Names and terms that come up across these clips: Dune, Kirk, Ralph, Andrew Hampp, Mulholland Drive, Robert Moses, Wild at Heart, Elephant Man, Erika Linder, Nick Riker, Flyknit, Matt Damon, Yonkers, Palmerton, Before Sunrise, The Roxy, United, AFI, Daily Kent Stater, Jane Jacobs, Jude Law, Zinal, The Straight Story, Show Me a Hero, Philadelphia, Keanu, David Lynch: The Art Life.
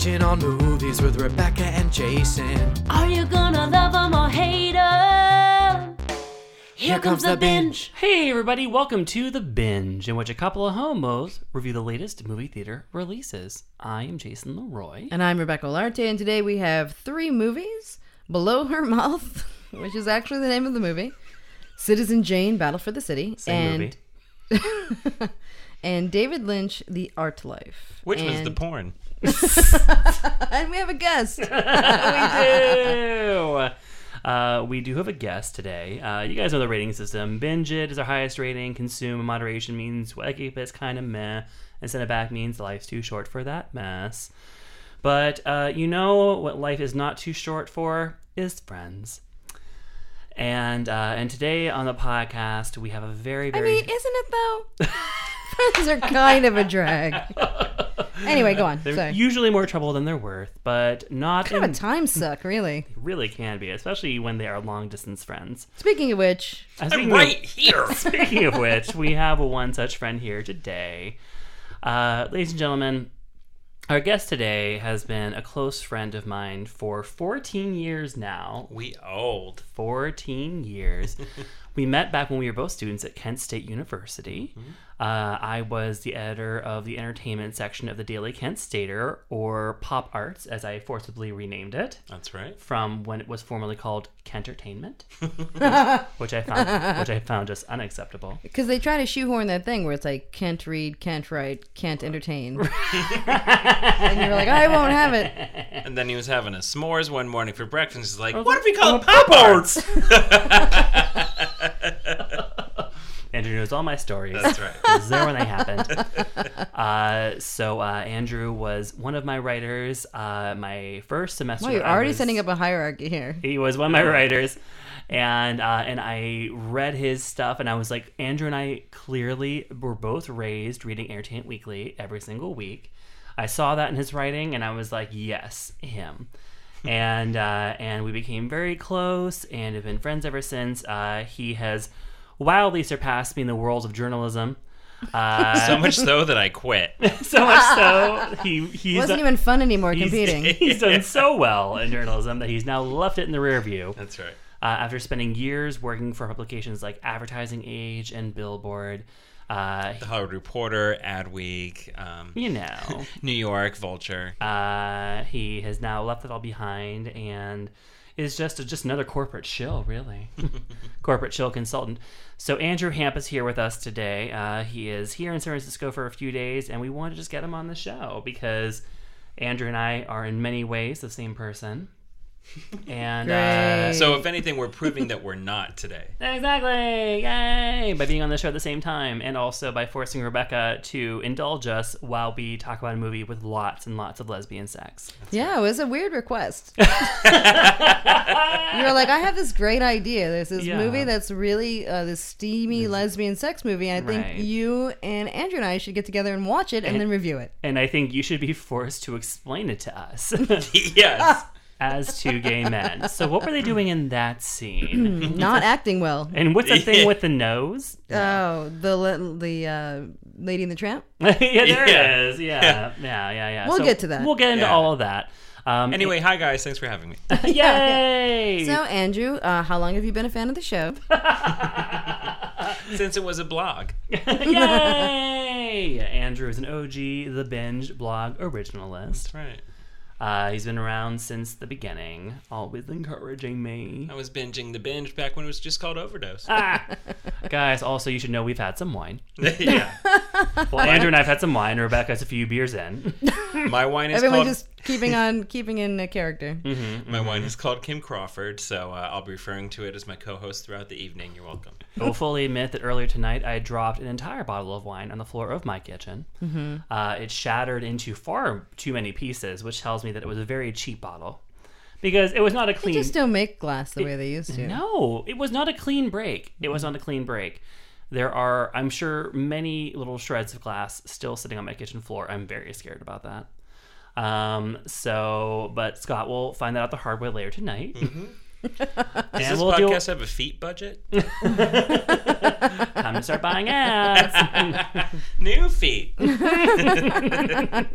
Watching on movies with Rebecca and Jason. Are you gonna love them or hate them? Here comes the binge. Hey everybody, welcome to The Binge, in which a couple of homos review the latest movie theater releases. I am Jason Leroy. And I'm Rebecca Olarte, and today we have three movies. Below Her Mouth, which is actually the name of the movie. Citizen Jane: Battle for the City. Same movie. And David Lynch: The Art Life. Which was the porn. And we have a guest. We do have a guest today. You guys know the rating system. Binge it is our highest rating. Consume in moderation means like it's kind of meh. And send it back means life's too short for that mess. But you know what life is not too short for is friends. And today on the podcast we have a very isn't it though? Friends are kind of a drag. Anyway, go on. They're usually more trouble than they're worth, but not kind of a time suck, really. They really can be, especially when they are long distance friends. Speaking of which, speaking of which, we have one such friend here today. Ladies and gentlemen, our guest today has been a close friend of mine for 14 years now. We old. 14 years. We met back when we were both students at Kent State University. Mm-hmm. I was the editor of the entertainment section of the Daily Kent Stater, or Pop Arts, as I forcibly renamed it. That's right. From when it was formerly called Kentertainment, which I found just unacceptable. Because they try to shoehorn that thing where it's like, Kent read, Kent write, Kent entertain. And you're like, I won't have it. And then he was having a s'mores one morning for breakfast. He's like, what if we call it Pop Arts? Andrew knows all my stories. That's right. He was there when they happened. Andrew was one of my writers my first semester. Well, you're already setting up a hierarchy here. He was one of my writers. And I read his stuff, and I was like, Andrew and I clearly were both raised reading Entertainment Weekly every single week. I saw that in his writing, and I was like, yes, him. And we became very close and have been friends ever since. He has wildly surpassed me in the world of journalism. So much so that I quit. So much so he wasn't even fun anymore competing. He's done so well in journalism that he's now left it in the rear view. That's right. After spending years working for publications like Advertising Age and Billboard. The Hollywood Reporter, Adweek, New York, Vulture. He has now left it all behind and is just another corporate shill, really. Corporate shill consultant. So Andrew Hampp is here with us today. He is here in San Francisco for a few days, and we wanted to just get him on the show because Andrew and I are in many ways the same person. And so if anything, we're proving that we're not today. Exactly. Yay. By being on the show at the same time, and also by forcing Rebecca to indulge us while we talk about a movie with lots and lots of lesbian sex. It was a weird request. You're like, I have this great idea. There's this movie that's really this steamy lesbian sex movie, and I think you and Andrew and I should get together and watch it and then review it. And I think you should be forced to explain it to us. Yes. As two gay men. So what were they doing in that scene? Not acting well. And what's the thing with the nose? Oh, the Lady and the Tramp? It is. Yeah. We'll get to that. We'll get into all of that. Anyway, hi guys. Thanks for having me. Yay! So Andrew, how long have you been a fan of the show? Since it was a blog. Yay! Andrew is an OG, the Binge blog originalist. That's right. He's been around since the beginning, always encouraging me. I was binging The Binge back when it was just called Overdose. Guys, also, you should know we've had some wine. Yeah. Well, Andrew and I have had some wine. Rebecca's a few beers in. My wine is Everyone called... just keeping in a character. Mm-hmm. My wine is called Kim Crawford, so I'll be referring to it as my co-host throughout the evening. You're welcome. I will fully admit that earlier tonight, I dropped an entire bottle of wine on the floor of my kitchen. Mm-hmm. It shattered into far too many pieces, which tells me that it was a very cheap bottle because it was not a clean. They just don't make glass the way they used to. No, it was not a clean break. It was not a clean break. There are, I'm sure, many little shreds of glass still sitting on my kitchen floor. I'm very scared about that. But Scott will find that out the hard way later tonight. Mm-hmm. Does this podcast have a feet budget? Time to start buying ads. New feet. I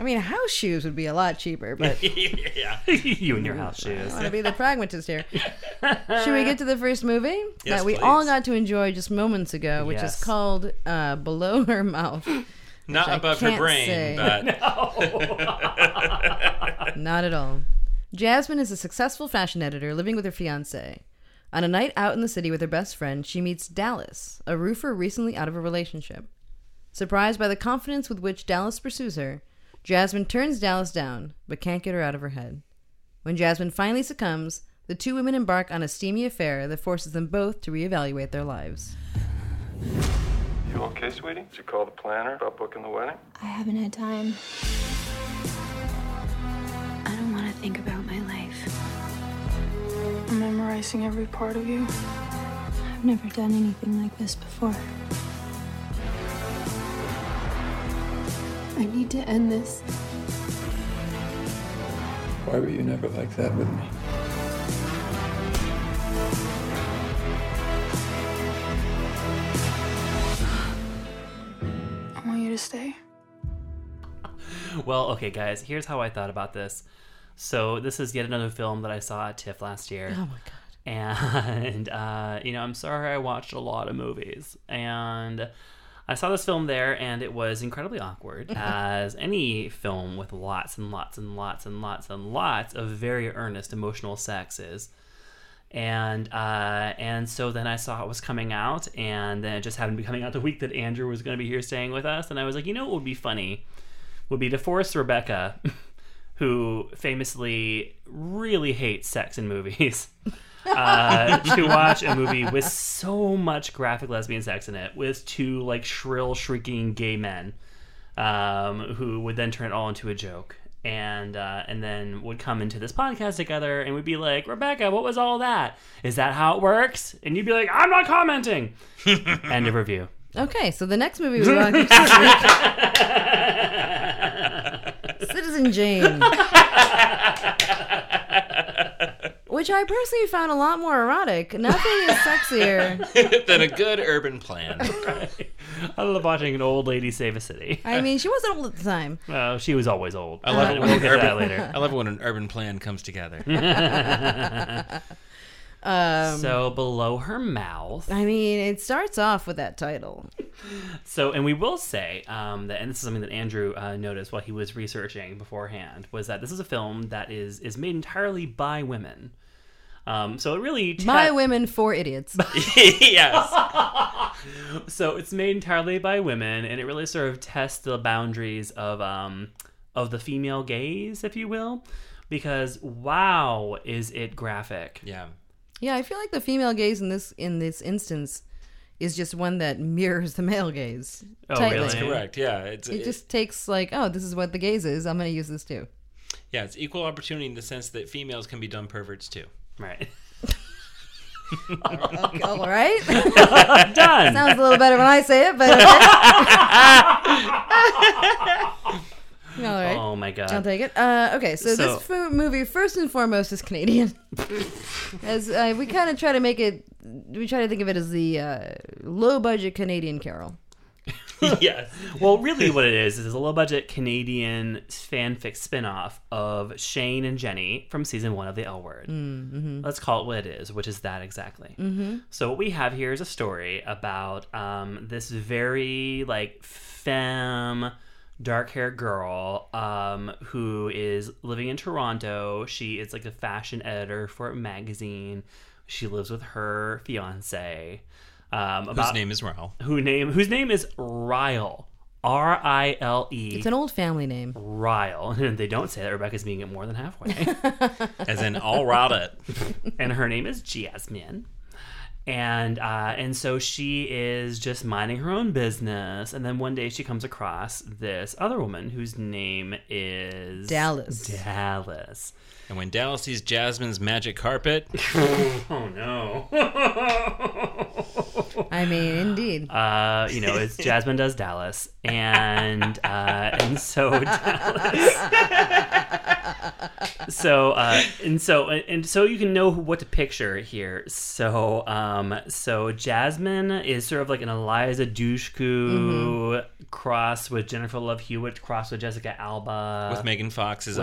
mean, house shoes would be a lot cheaper, but yeah, you and your house shoes. I want to be the pragmatist here. Should we get to the first movie that we all got to enjoy just moments ago, which is called Below Her Mouth. Not above her brain, but no. Not at all. Jasmine is a successful fashion editor living with her fiancé. On a night out in the city with her best friend, she meets Dallas, a roofer recently out of a relationship. Surprised by the confidence with which Dallas pursues her, Jasmine turns Dallas down, but can't get her out of her head. When Jasmine finally succumbs, the two women embark on a steamy affair that forces them both to reevaluate their lives. You okay, sweetie? Did you call the planner about booking the wedding? I haven't had time. Think about my life. I'm memorizing every part of you. I've never done anything like this before. I need to end this. Why were you never like that with me? I want you to stay. Well, okay, guys, here's how I thought about this. So this is yet another film that I saw at TIFF last year. Oh, my God. And, I'm sorry I watched a lot of movies. And I saw this film there, and it was incredibly awkward, as any film with lots and lots and lots and lots and lots of very earnest emotional sex is. And so then I saw it was coming out, and then it just happened to be coming out the week that Andrew was going to be here staying with us. And I was like, you know what would be funny? Would be to force Rebecca... who famously really hates sex in movies, to watch a movie with so much graphic lesbian sex in it, with two, like, shrill, shrieking gay men who would then turn it all into a joke, and then would come into this podcast together and would be like, Rebecca, what was all that? Is that how it works? And you'd be like, I'm not commenting! End of review. Okay, so the next movie we're watching Citizen Jane, which I personally found a lot more erotic. Nothing is sexier than a good urban plan. I love watching an old lady save a city. I mean, she wasn't old at the time. Well, she was always old. I love it when I love it when an urban plan comes together. So Below Her Mouth. I mean, it starts off with that title. So, and we will say that, and this is something that Andrew noticed while he was researching beforehand, was that this is a film that is made entirely by women. So it really by women for idiots. Yes. So it's made entirely by women, and it really sort of tests the boundaries of the female gaze, if you will, because wow, is it graphic? Yeah. Yeah, I feel like the female gaze in this instance is just one that mirrors the male gaze. Oh, tightly. Really? That's correct. Yeah, it just takes like, oh, this is what the gaze is. I'm going to use this too. Yeah, it's equal opportunity in the sense that females can be dumb perverts too. Right. Okay, all right. Done. Sounds a little better when I say it, but okay. All right. Oh my God! I'll take it. Okay, so this movie, first and foremost, is Canadian. As we kind of try to make it, we try to think of it as the low-budget Canadian Carol. Yes. Well, really, what it is a low-budget Canadian fanfic spinoff of Shane and Jenny from season 1 of The L Word. Mm-hmm. Let's call it what it is, which is that exactly. Mm-hmm. So what we have here is a story about this very like femme. Dark-haired girl who is living in Toronto. She is like a fashion editor for a magazine. She lives with her fiance, whose name is Ryle. R-I-L-E. It's an old family name. Ryle. And they don't say that. Rebecca's meeting it more than halfway, as in all routed. And her name is Jasmine. And so she is just minding her own business, and then one day she comes across this other woman whose name is Dallas. And when Dallas sees Jasmine's magic carpet, oh no! I mean, indeed. It's Jasmine does Dallas, and so Dallas. So you can know what to picture here. So Jasmine is sort of like an Eliza Dushku cross with Jennifer Love Hewitt, cross with Jessica Alba, with Megan Fox's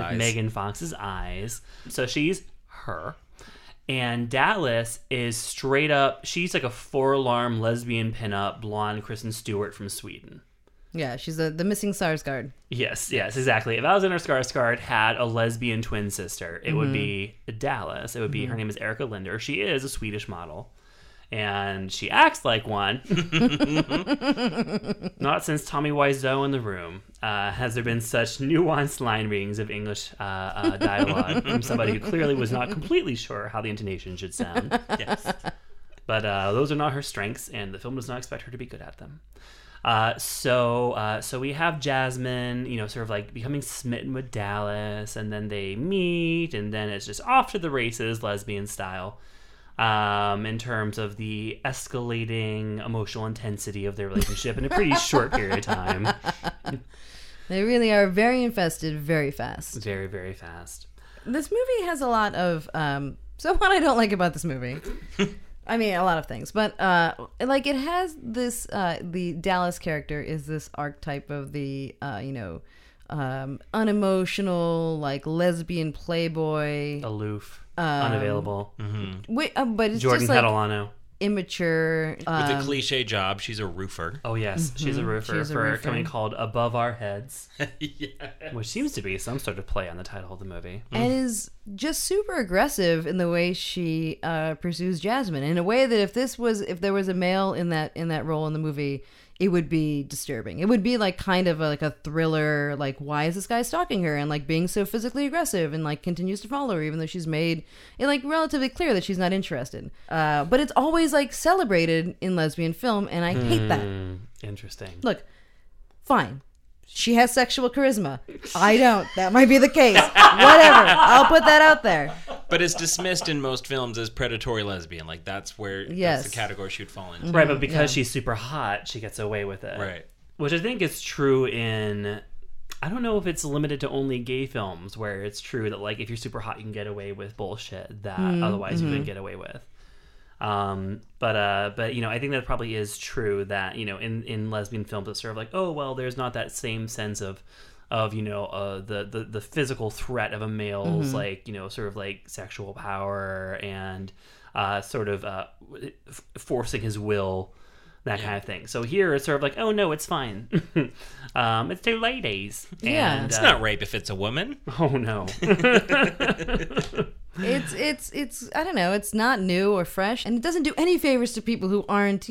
eyes. So she's her. And Dallas is straight up, she's like a 4-alarm lesbian pinup blonde Kristen Stewart from Sweden. Yeah, she's the missing Sarsgaard. Yes, exactly. If Alexander Skarsgård had a lesbian twin sister, it would be Dallas. It would be, her name is Erika Linder. She is a Swedish model. And she acts like one. Not since Tommy Wiseau in The Room has there been such nuanced line readings of English dialogue from somebody who clearly was not completely sure how the intonation should sound. Yes. But those are not her strengths, and the film does not expect her to be good at them. So we have Jasmine, sort of like becoming smitten with Dallas, and then they meet, and then it's just off to the races, lesbian style. In terms of the escalating emotional intensity of their relationship in a pretty short period of time. They really are very invested very fast. Very, very fast. This movie has a lot of... so what I don't like about this movie... I mean, a lot of things. But, it has this... the Dallas character is this archetype of the, unemotional, lesbian playboy. Aloof. Unavailable. But it's Jordan Catalano. Immature. With a cliche job, she's a roofer. Oh, yes. She's a roofer for a company called Above Our Heads, which seems to be some sort of play on the title of the movie. And is just super aggressive in the way she pursues Jasmine, in a way that if there was a male in that role in the movie, it would be disturbing. It would be kind of a thriller, why is this guy stalking her and being so physically aggressive and continues to follow her even though she's made it relatively clear that she's not interested. But it's always celebrated in lesbian film, and I hate that. Interesting. Look, fine. She has sexual charisma. I don't. That might be the case. Whatever. I'll put that out there. But it's dismissed in most films as predatory lesbian. That's where that's the category she would fall into. Right, but because she's super hot, she gets away with it. Right. Which I think is true in... I don't know if it's limited to only gay films, where it's true that, if you're super hot, you can get away with bullshit that otherwise you wouldn't get away with. But I think that probably is true that, in lesbian films, it's sort of there's not that same sense of the physical threat of a male's, sexual power and, forcing his will, that kind of thing. So here it's sort of oh no, it's fine. It's two ladies. Yeah. And, it's not rape if it's a woman. Oh no. It's I don't know, it's not new or fresh, and it doesn't do any favors to people who aren't,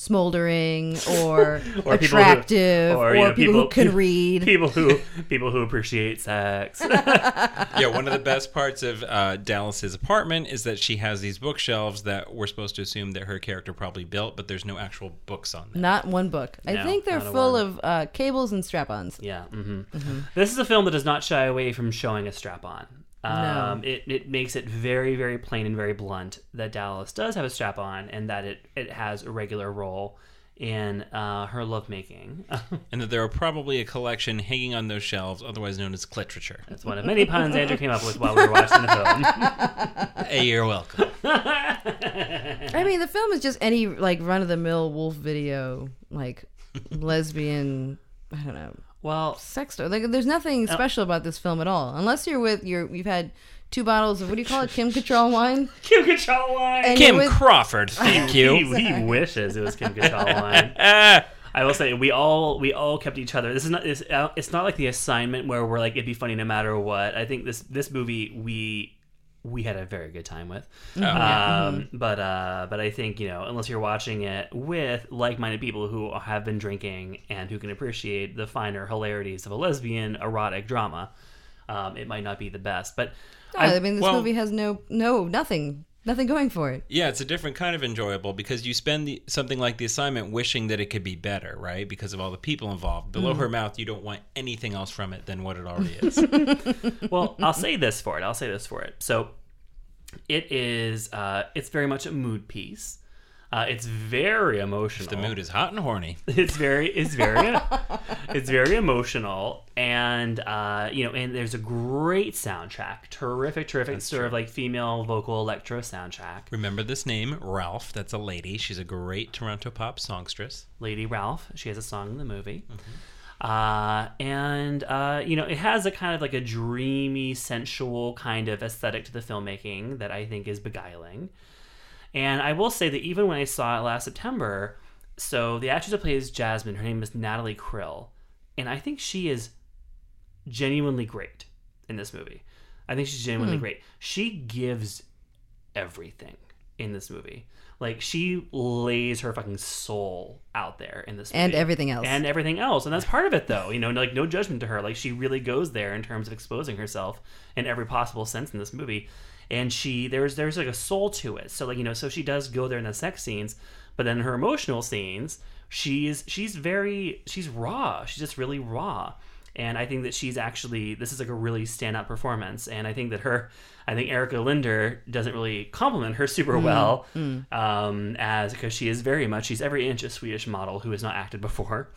smoldering or, or attractive people who can read. People who appreciate sex. Yeah, one of the best parts of Dallas's apartment is that she has these bookshelves that we're supposed to assume that her character probably built, but there's no actual books on them. Not one book. No, I think they're full of cables and strap-ons. Yeah. This is a film that does not shy away from showing a strap-on. No. It makes it very, very plain and very blunt that Dallas does have a strap on, and that it has a regular role in her lovemaking. And that there are probably a collection hanging on those shelves, otherwise known as cliterature. That's one of many puns Andrew came up with while we were watching the film. Hey, you're welcome. I mean, the film is just any run-of-the-mill Wolf Video lesbian, I don't know. Well, sex story. There's nothing special about this film at all, unless you're with you've had 2 bottles of, what do you call it, Kim Cattrall wine? Kim Cattrall wine. And Kim Crawford. Thank you. He wishes it was Kim Cattrall wine. I will say we all kept each other. This is not. It's not like the assignment where we're it'd be funny no matter what. I think this movie we had a very good time with. But I think, unless you're watching it with like-minded people who have been drinking and who can appreciate the finer hilarities of a lesbian erotic drama, it might not be the best. But this movie has nothing going for it. Yeah, it's a different kind of enjoyable, because you spend something like The Assignment wishing that it could be better, right? Because of all the people involved. Below Her Mouth, you don't want anything else from it than what it already is. Well, I'll say this for it. So it's very much a mood piece. It's very emotional. The mood is hot and horny. It's very emotional, and and there's a great soundtrack, terrific, that's sort of like female vocal electro soundtrack. Remember this name, Ralph. That's a lady. She's a great Toronto pop songstress. Lady Ralph. She has a song in the movie. Mm-hmm. It has a kind of like a dreamy, sensual kind of aesthetic to the filmmaking that I think is beguiling. And I will say that even when I saw it last September, so the actress that plays Jasmine, her name is Natalie Krill, and I think she is genuinely great in this movie. I think she's genuinely great. She gives everything in this movie. Like, she lays her fucking soul out there in this movie. And everything else. And that's part of it, though. Like, no judgment to her. Like, she really goes there in terms of exposing herself in every possible sense in this movie. And there's like a soul to it. So, like, so she does go there in the sex scenes. But then her emotional scenes, she's raw. She's just really raw. And I think that this is like a really standout performance. And I think that Erika Linder doesn't really compliment her super well, because she is she's every inch a Swedish model who has not acted before.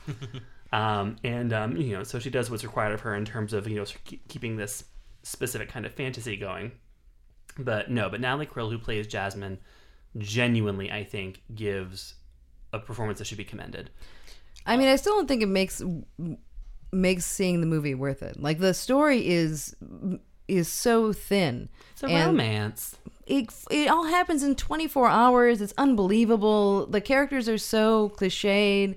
So she does what's required of her in terms of, keeping this specific kind of fantasy going. But Natalie Krill, who plays Jasmine, genuinely, I think, gives a performance that should be commended. I mean, I still don't think it makes seeing the movie worth it. Like, the story is so thin. It's a romance. It all happens in 24 hours. It's unbelievable. The characters are so cliched.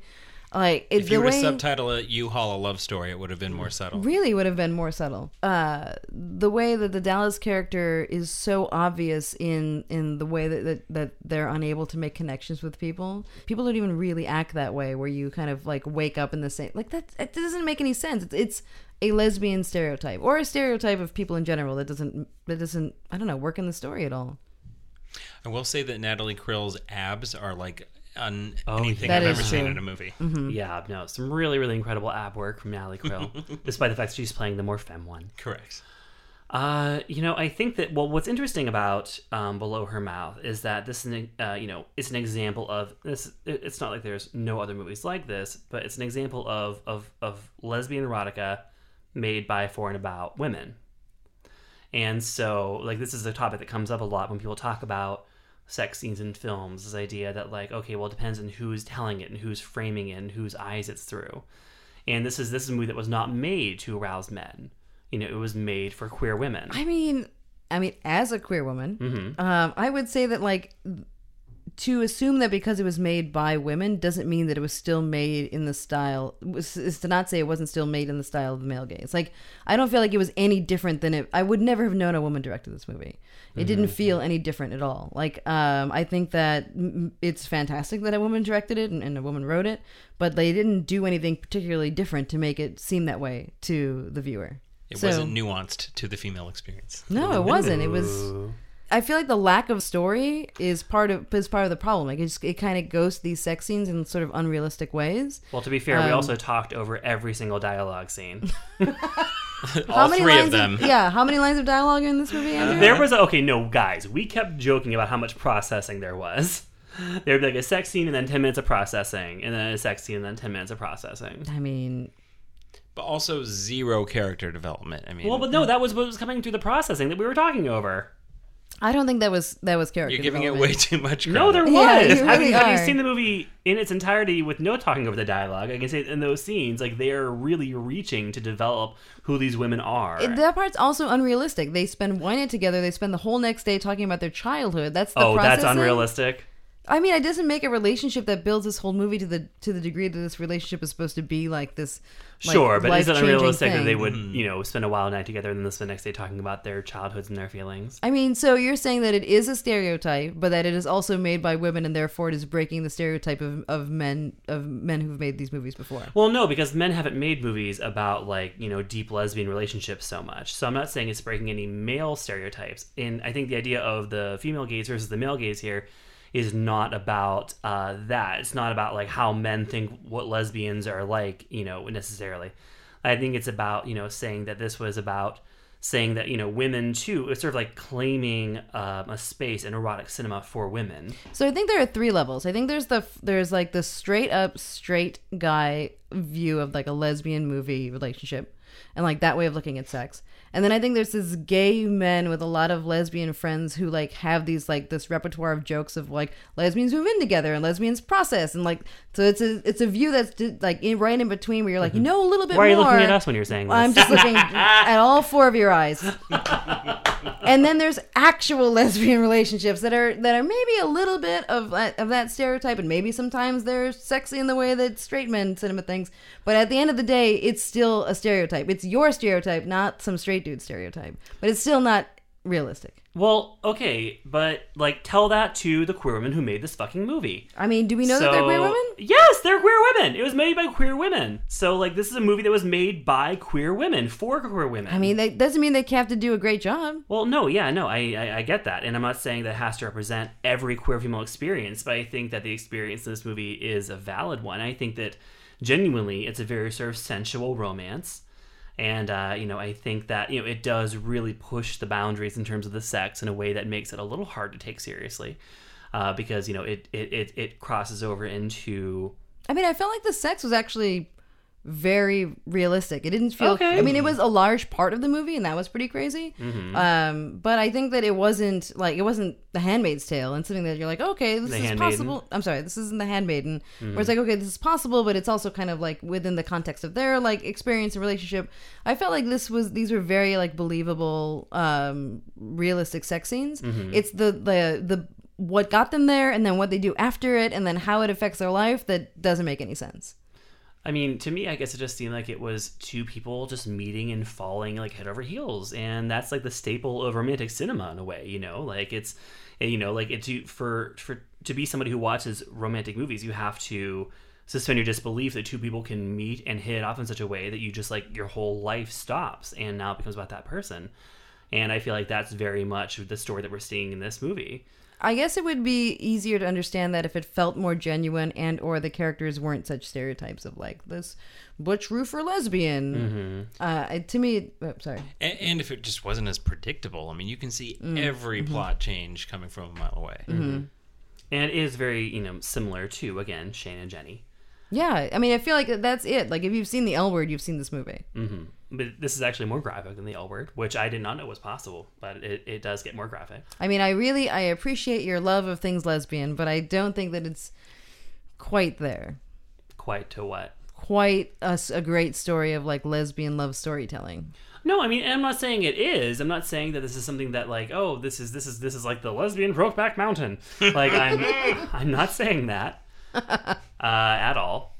Like, if you were to subtitle it U-Haul a Love Story, it would have been more subtle. Really would have been more subtle. The way that the Dallas character is so obvious in the way that they're unable to make connections with people. People don't even really act that way, where you kind of like wake up in the same... Like, it doesn't make any sense. It's a lesbian stereotype, or a stereotype of people in general that doesn't, I don't know, work in the story at all. I will say that Natalie Krill's abs are like... on anything I've ever seen in a movie. Mm-hmm. Yeah, no, some really, really incredible ab work from Natalie Krill, despite the fact that she's playing the more femme one. Correct. I think that, what's interesting about Below Her Mouth is that this is, it's an example of this. It's not like there's no other movies like this, but it's an example of lesbian erotica made by, for, and about women. And so, like, this is a topic that comes up a lot when people talk about sex scenes in films, this idea that, like, okay, well, it depends on who's telling it and who's framing it and whose eyes it's through. And this is a movie that was not made to arouse men. It was made for queer women. I mean, as a queer woman, I would say that, like, to assume that because it was made by women doesn't mean that it was still made in the style... is to not say it wasn't still made in the style of the male gaze. Like, I don't feel like it was any different than it... I would never have known a woman directed this movie. It didn't feel any different at all. Like, I think that it's fantastic that a woman directed it and a woman wrote it, but they didn't do anything particularly different to make it seem that way to the viewer. It wasn't nuanced to the female experience. No, it wasn't. It was... I feel like the lack of story is part of the problem. Like, it kind of goes to these sex scenes in sort of unrealistic ways. Well, to be fair, we also talked over every single dialogue scene. All three of them. How many lines of dialogue are in this movie, Andrew? Guys, we kept joking about how much processing there was. There'd be like a sex scene and then 10 minutes of processing, and then a sex scene and then 10 minutes of processing. I mean... But also zero character development. I mean... Well, but no, that was what was coming through the processing that we were talking over. I don't think that was character. You're giving it way too much credit. No, there was. Yeah, have you seen the movie in its entirety with no talking over the dialogue? I can say in those scenes, like, they are really reaching to develop who these women are. That part's also unrealistic. They spend one night together. They spend the whole next day talking about their childhood. That's the processing. That's unrealistic. I mean, it doesn't make a relationship that builds this whole movie to the degree that this relationship is supposed to be like this. Like, sure, but is it unrealistic that they would, spend a wild night together and then the next day talking about their childhoods and their feelings? I mean, so you're saying that it is a stereotype, but that it is also made by women, and therefore it is breaking the stereotype of men who've made these movies before. Well, no, because men haven't made movies about, like, deep lesbian relationships so much. So I'm not saying it's breaking any male stereotypes. And I think the idea of the female gaze versus the male gaze here is not about that. It's not about, like, how men think what lesbians are like, necessarily. I think it's about, saying that this was about saying that, you know, women too, it's sort of like claiming a space in erotic cinema for women. So I think there are three levels. I think there's like the straight up straight guy view of like a lesbian movie relationship and like that way of looking at sex. And then I think there's this gay men with a lot of lesbian friends who like have these like this repertoire of jokes of like lesbians move in together and lesbians process, and like so it's a view that's like right in between where you're like, mm-hmm. you know a little bit more. Why are you looking at us when you're saying this? I'm just looking at all four of your eyes. And then there's actual lesbian relationships that are maybe a little bit of that stereotype, and maybe sometimes they're sexy in the way that straight men cinema thinks. But at the end of the day, it's still a stereotype. It's your stereotype, not some straight dude stereotype. But it's still not realistic. Well, okay, but like tell that to the queer women who made this fucking movie. I mean, do we know that they're queer women? Yes, they're queer women. It was made by queer women. So like this is a movie that was made by queer women for queer women. I mean, that doesn't mean they have to do a great job. Well, no, yeah, no, I get that. And I'm not saying that it has to represent every queer female experience, but I think that the experience in this movie is a valid one. I think that genuinely it's a very sort of sensual romance. And, you know, I think that, you know, it does really push the boundaries in terms of the sex in a way that makes it a little hard to take seriously because, you know, it crosses over into... I mean, I felt like the sex was actually very realistic. It didn't feel... Okay. I mean, it was a large part of the movie and that was pretty crazy. Mm-hmm. But I think that it wasn't The Handmaid's Tale and something that you're like, okay, this is possible. I'm sorry, this isn't The Handmaiden. Mm-hmm. Where it's like, okay, this is possible, but it's also kind of like within the context of their like experience and relationship. I felt like these were very like believable, realistic sex scenes. Mm-hmm. It's the what got them there and then what they do after it and then how it affects their life that doesn't make any sense. I mean, to me, I guess it just seemed like it was two people just meeting and falling like head over heels. And that's like the staple of romantic cinema in a way, you know, like it's, you know, like it's for to be somebody who watches romantic movies, you have to suspend your disbelief that two people can meet and hit it off in such a way that you just like your whole life stops and now it becomes about that person. And I feel like that's very much the story that we're seeing in this movie. I guess it would be easier to understand that if it felt more genuine and or the characters weren't such stereotypes of like this butch roofer lesbian. Mm-hmm. To me, oh, sorry. And if it just wasn't as predictable. I mean, you can see every mm-hmm. plot change coming from a mile away. Mm-hmm. And it is very, you know, similar to, again, Shane and Jenny. Yeah. I mean, I feel like that's it. Like if you've seen The L Word, you've seen this movie. Mm-hmm. But this is actually more graphic than The L Word, which I did not know was possible, but it does get more graphic. I mean, I appreciate your love of things lesbian, but I don't think that it's quite there. Quite to what? Quite a great story of like lesbian love storytelling. No, I mean, and I'm not saying it is. I'm not saying that this is something that like, oh, this is like the lesbian Brokeback Mountain. Like I'm not saying that at all.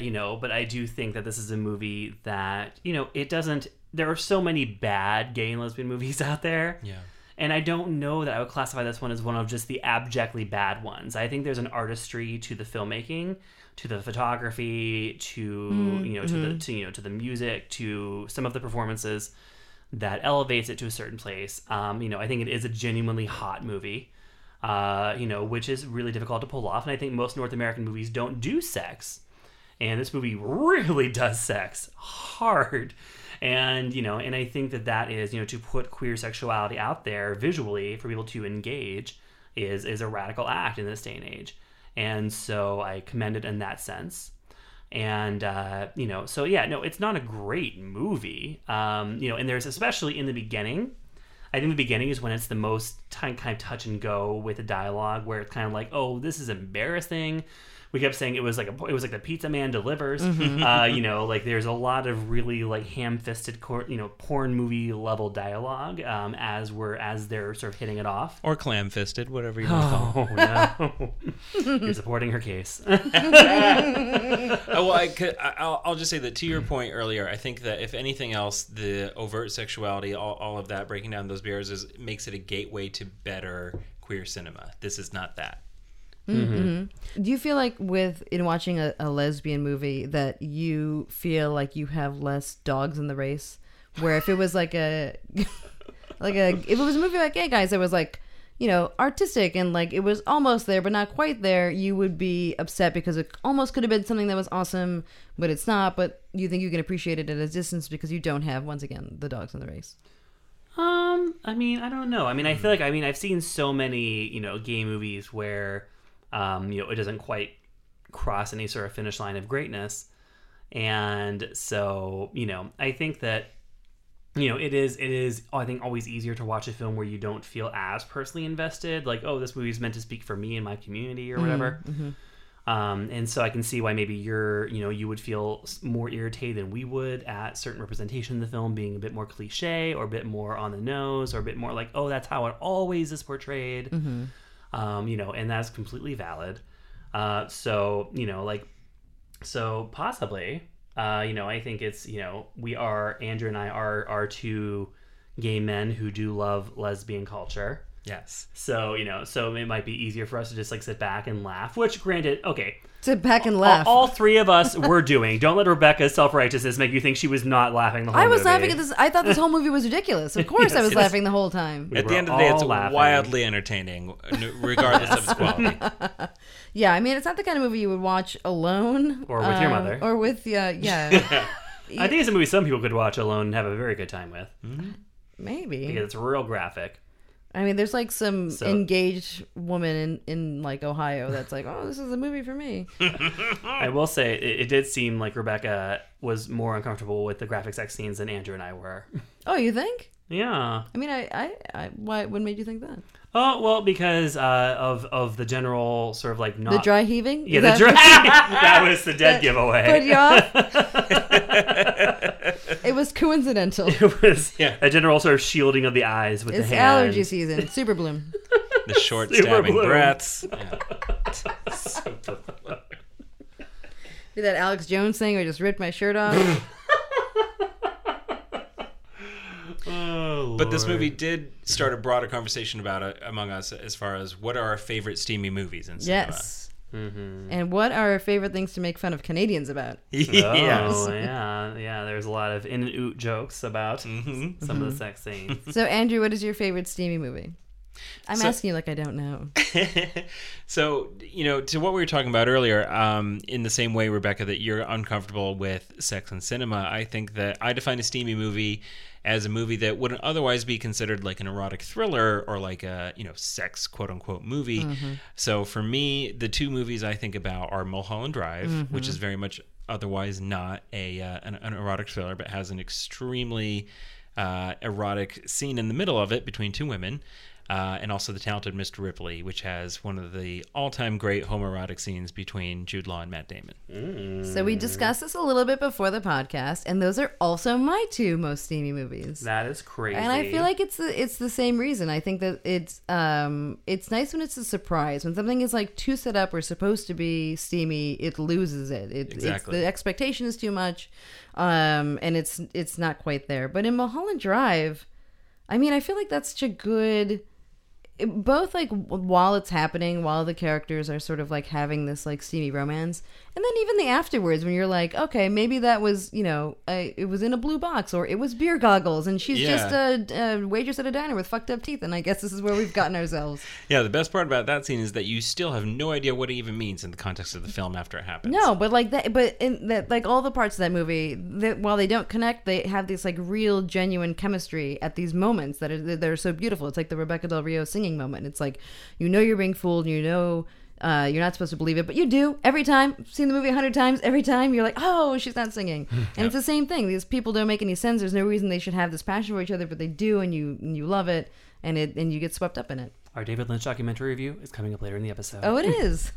You know, but I do think that this is a movie that, you know, it doesn't, there are so many bad gay and lesbian movies out there. Yeah. And I don't know that I would classify this one as one of just the abjectly bad ones. I think there's an artistry to the filmmaking, to the photography, to, you know, to mm-hmm. To the music, to some of the performances that elevates it to a certain place. You know, I think it is a genuinely hot movie. You know, which is really difficult to pull off. And I think most North American movies don't do sex. And this movie really does sex hard. And, you know, and I think that that is, you know, to put queer sexuality out there visually for people to engage is a radical act in this day and age. And so I commend it in that sense. And, you know, so yeah, no, it's not a great movie. You know, and there's especially in the beginning, I think the beginning is when it's the most kind of touch and go with the dialogue where it's kind of like, oh, this is embarrassing. We kept saying it was like the pizza man delivers. Mm-hmm. You know, like there's a lot of really like ham-fisted, you know, porn movie level dialogue as they're sort of hitting it off, or clam-fisted, whatever you want to call. Oh no, you're supporting her case. Well, I'll just say that to your point earlier, I think that if anything else, the overt sexuality, all of that, breaking down those barriers, makes it a gateway to better queer cinema. This is not that. Mm-hmm. Mm-hmm. Do you feel like in watching a lesbian movie that you feel like you have less dogs in the race? Where if it was like if it was a movie about gay guys that was like, you know, artistic and like it was almost there but not quite there, you would be upset because it almost could have been something that was awesome but it's not, but you think you can appreciate it at a distance because you don't have, once again, the dogs in the race. I mean, I don't know. I mean, I feel like, I mean, I've seen so many, you know, gay movies where, you know, it doesn't quite cross any sort of finish line of greatness. And so, you know, I think that, you know, it is, I think, always easier to watch a film where you don't feel as personally invested. Like, oh, this movie's meant to speak for me and my community or whatever. Mm-hmm. And so I can see why maybe you would feel more irritated than we would at certain representation in the film being a bit more cliche or a bit more on the nose or a bit more like, oh, that's how it always is portrayed. Mm-hmm. You know, and that's completely valid. So, you know, like, so possibly, you know, I think it's, you know, Andrew and I are two gay men who do love lesbian culture. Yes. So, you know, so it might be easier for us to just like sit back and laugh, which granted, okay. Sit back and laugh. All three of us were doing. Don't let Rebecca's self-righteousness make you think she was not laughing the whole movie. I was laughing at this. I thought this whole movie was ridiculous. Of course yes, I was laughing the whole time. At the end of the day, it's wildly entertaining, regardless of its quality. Yeah, I mean, it's not the kind of movie you would watch alone. Or with your mother. Or with, yeah. I think it's a movie some people could watch alone and have a very good time with. Mm-hmm. Maybe. Because it's real graphic. I mean, there's like some engaged woman in like Ohio that's like, oh, this is a movie for me. I will say it did seem like Rebecca was more uncomfortable with the graphic sex scenes than Andrew and I were. Oh, you think? Yeah. I mean, why? What made you think that? Oh, well, because of the general sort of like not... The dry heaving? Yeah, the dry heaving. That was the dead giveaway. Put you off? It was coincidental. It was a general sort of shielding of the eyes with the hand. It's allergy season. Super bloom. The short stabbing breaths. Yeah. Super bloom. Did that Alex Jones thing where I just ripped my shirt off? Oh, but this movie did start a broader conversation about it among us as far as what are our favorite steamy movies in cinema. Yes. Mm-hmm. And what are our favorite things to make fun of Canadians about. Yes. Oh, yeah. There's a lot of in and out jokes about some of the sex scenes. So, Andrew, what is your favorite steamy movie? I'm asking you like I don't know. So, you know, to what we were talking about earlier, in the same way, Rebecca, that you're uncomfortable with sex and cinema, I think that I define a steamy movie as a movie that wouldn't otherwise be considered like an erotic thriller or like a, you know, sex quote-unquote movie. Mm-hmm. So for me, the two movies I think about are Mulholland Drive, which is very much otherwise not an erotic thriller, but has an extremely erotic scene in the middle of it between two women. And also The Talented Mr. Ripley, which has one of the all-time great homoerotic scenes between Jude Law and Matt Damon. Mm. So we discussed this a little bit before the podcast, and those are also my two most steamy movies. That is crazy. And I feel like it's the same reason. I think that it's nice when it's a surprise. When something is like too set up or supposed to be steamy, it loses it. Exactly. The expectation is too much, and it's not quite there. But in Mulholland Drive, I mean, I feel like that's such a good... both like while it's happening, while the characters are sort of like having this like steamy romance, and then even the afterwards when you're like, okay, maybe that was, you know, it was in a blue box or it was beer goggles and she's just a waitress at a diner with fucked up teeth, and I guess this is where we've gotten ourselves. Yeah, the best part about that scene is that you still have no idea what it even means in the context of the film after it happens. No, but like that, but in that, like all the parts of that movie, that while they don't connect, they have this like real genuine chemistry at these moments that are so beautiful. It's like the Rebecca Del Rio singing moment. It's like, you know, you're being fooled, you know, you're not supposed to believe it, but you do every time. I've seen the movie 100 times. Every time you're like, oh, she's not singing. And It's the same thing. These people don't make any sense. There's no reason they should have this passion for each other, but they do, and you love it, and you get swept up in it. Our David Lynch documentary review is coming up later in the episode. Oh, it is.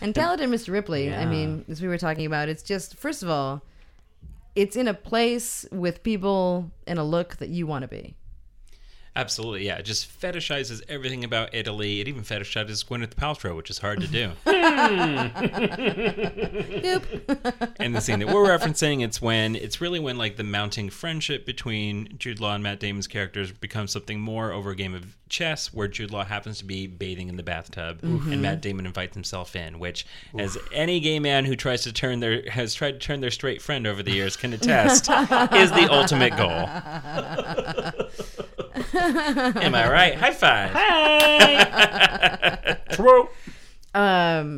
And Talented Mr. Ripley, I mean, as we were talking about, it's just, first of all, it's in a place with people and a look that you want to be. Absolutely, yeah. It just fetishizes everything about Italy. It even fetishizes Gwyneth Paltrow, which is hard to do. Nope. And the scene that we're referencing, it's really when like the mounting friendship between Jude Law and Matt Damon's characters becomes something more over a game of chess, where Jude Law happens to be bathing in the bathtub, and Matt Damon invites himself in, which, as any gay man who has tried to turn their straight friend over the years can attest, is the ultimate goal. Am I right? High five. Hey. True. Yeah,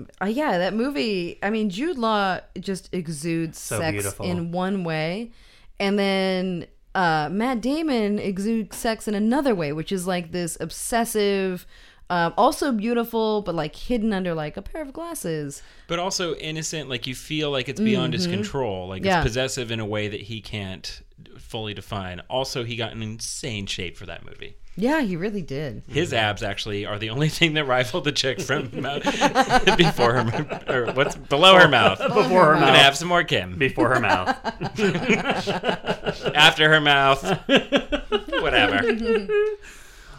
that movie, I mean, Jude Law just exudes sex beautiful in one way. And then Matt Damon exudes sex in another way, which is like this obsessive, also beautiful, but like hidden under like a pair of glasses. But also innocent, like you feel like it's beyond his control. Like it's possessive in a way that he can't fully define. Also, he got an insane shape for that movie. Yeah, he really did. His abs actually are the only thing that rivaled the chick from Before Her Mouth. Or what's Below Her Mouth. Before Her Mouth. Gonna have some more Kim. Before Her Mouth. After Her Mouth. Whatever.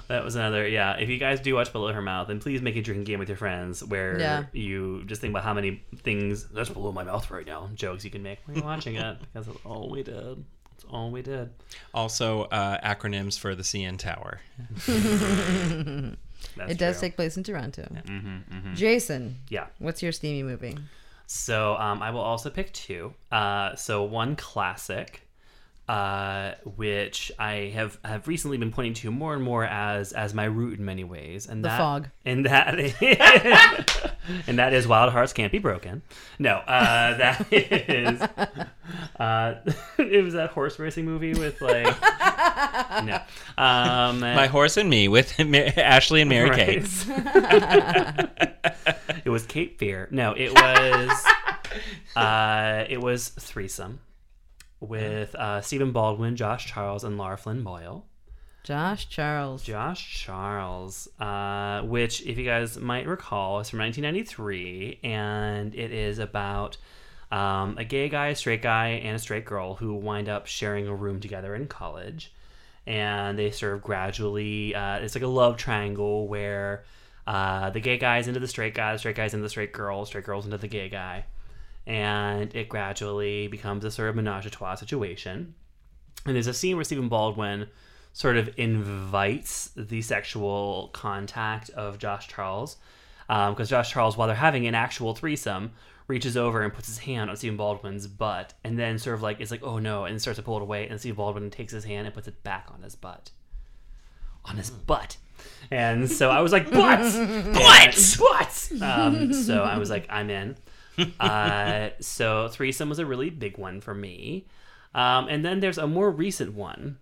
That was another, yeah. If you guys do watch Below Her Mouth, then please make a drinking game with your friends where you just think about how many things that's below my mouth right now, jokes you can make when you're watching it, because that's all we did. That's all we did. Also, acronyms for the CN Tower. It does take place in Toronto. Yeah. Jason, what's your steamy movie? So I will also pick two. So one classic, which I have recently been pointing to more and more as my root in many ways, and that, The Fog, and that is, and that is Wild Hearts Can't Be Broken. No, that is it was that horse racing movie with like no, My Horse and Me with Ashley and Mary Kate. It was Cape Fear. No, it was Threesome. With Stephen Baldwin, Josh Charles, and Lara Flynn Boyle. Josh Charles, which, if you guys might recall, is from 1993, and it is about a gay guy, a straight guy, and a straight girl who wind up sharing a room together in college, and they sort of gradually, it's like a love triangle where the gay guy's into the straight guy's into the straight girl's into the gay guy. And it gradually becomes a sort of menage a trois situation. And there's a scene where Stephen Baldwin sort of invites the sexual contact of Josh Charles. Because Josh Charles, while they're having an actual threesome, reaches over and puts his hand on Stephen Baldwin's butt. And then sort of like, it's like, oh no, and starts to pull it away. And Stephen Baldwin takes his hand and puts it back on his butt. And so I was like, what? So I was like, I'm in. So Threesome was a really big one for me. And then there's a more recent one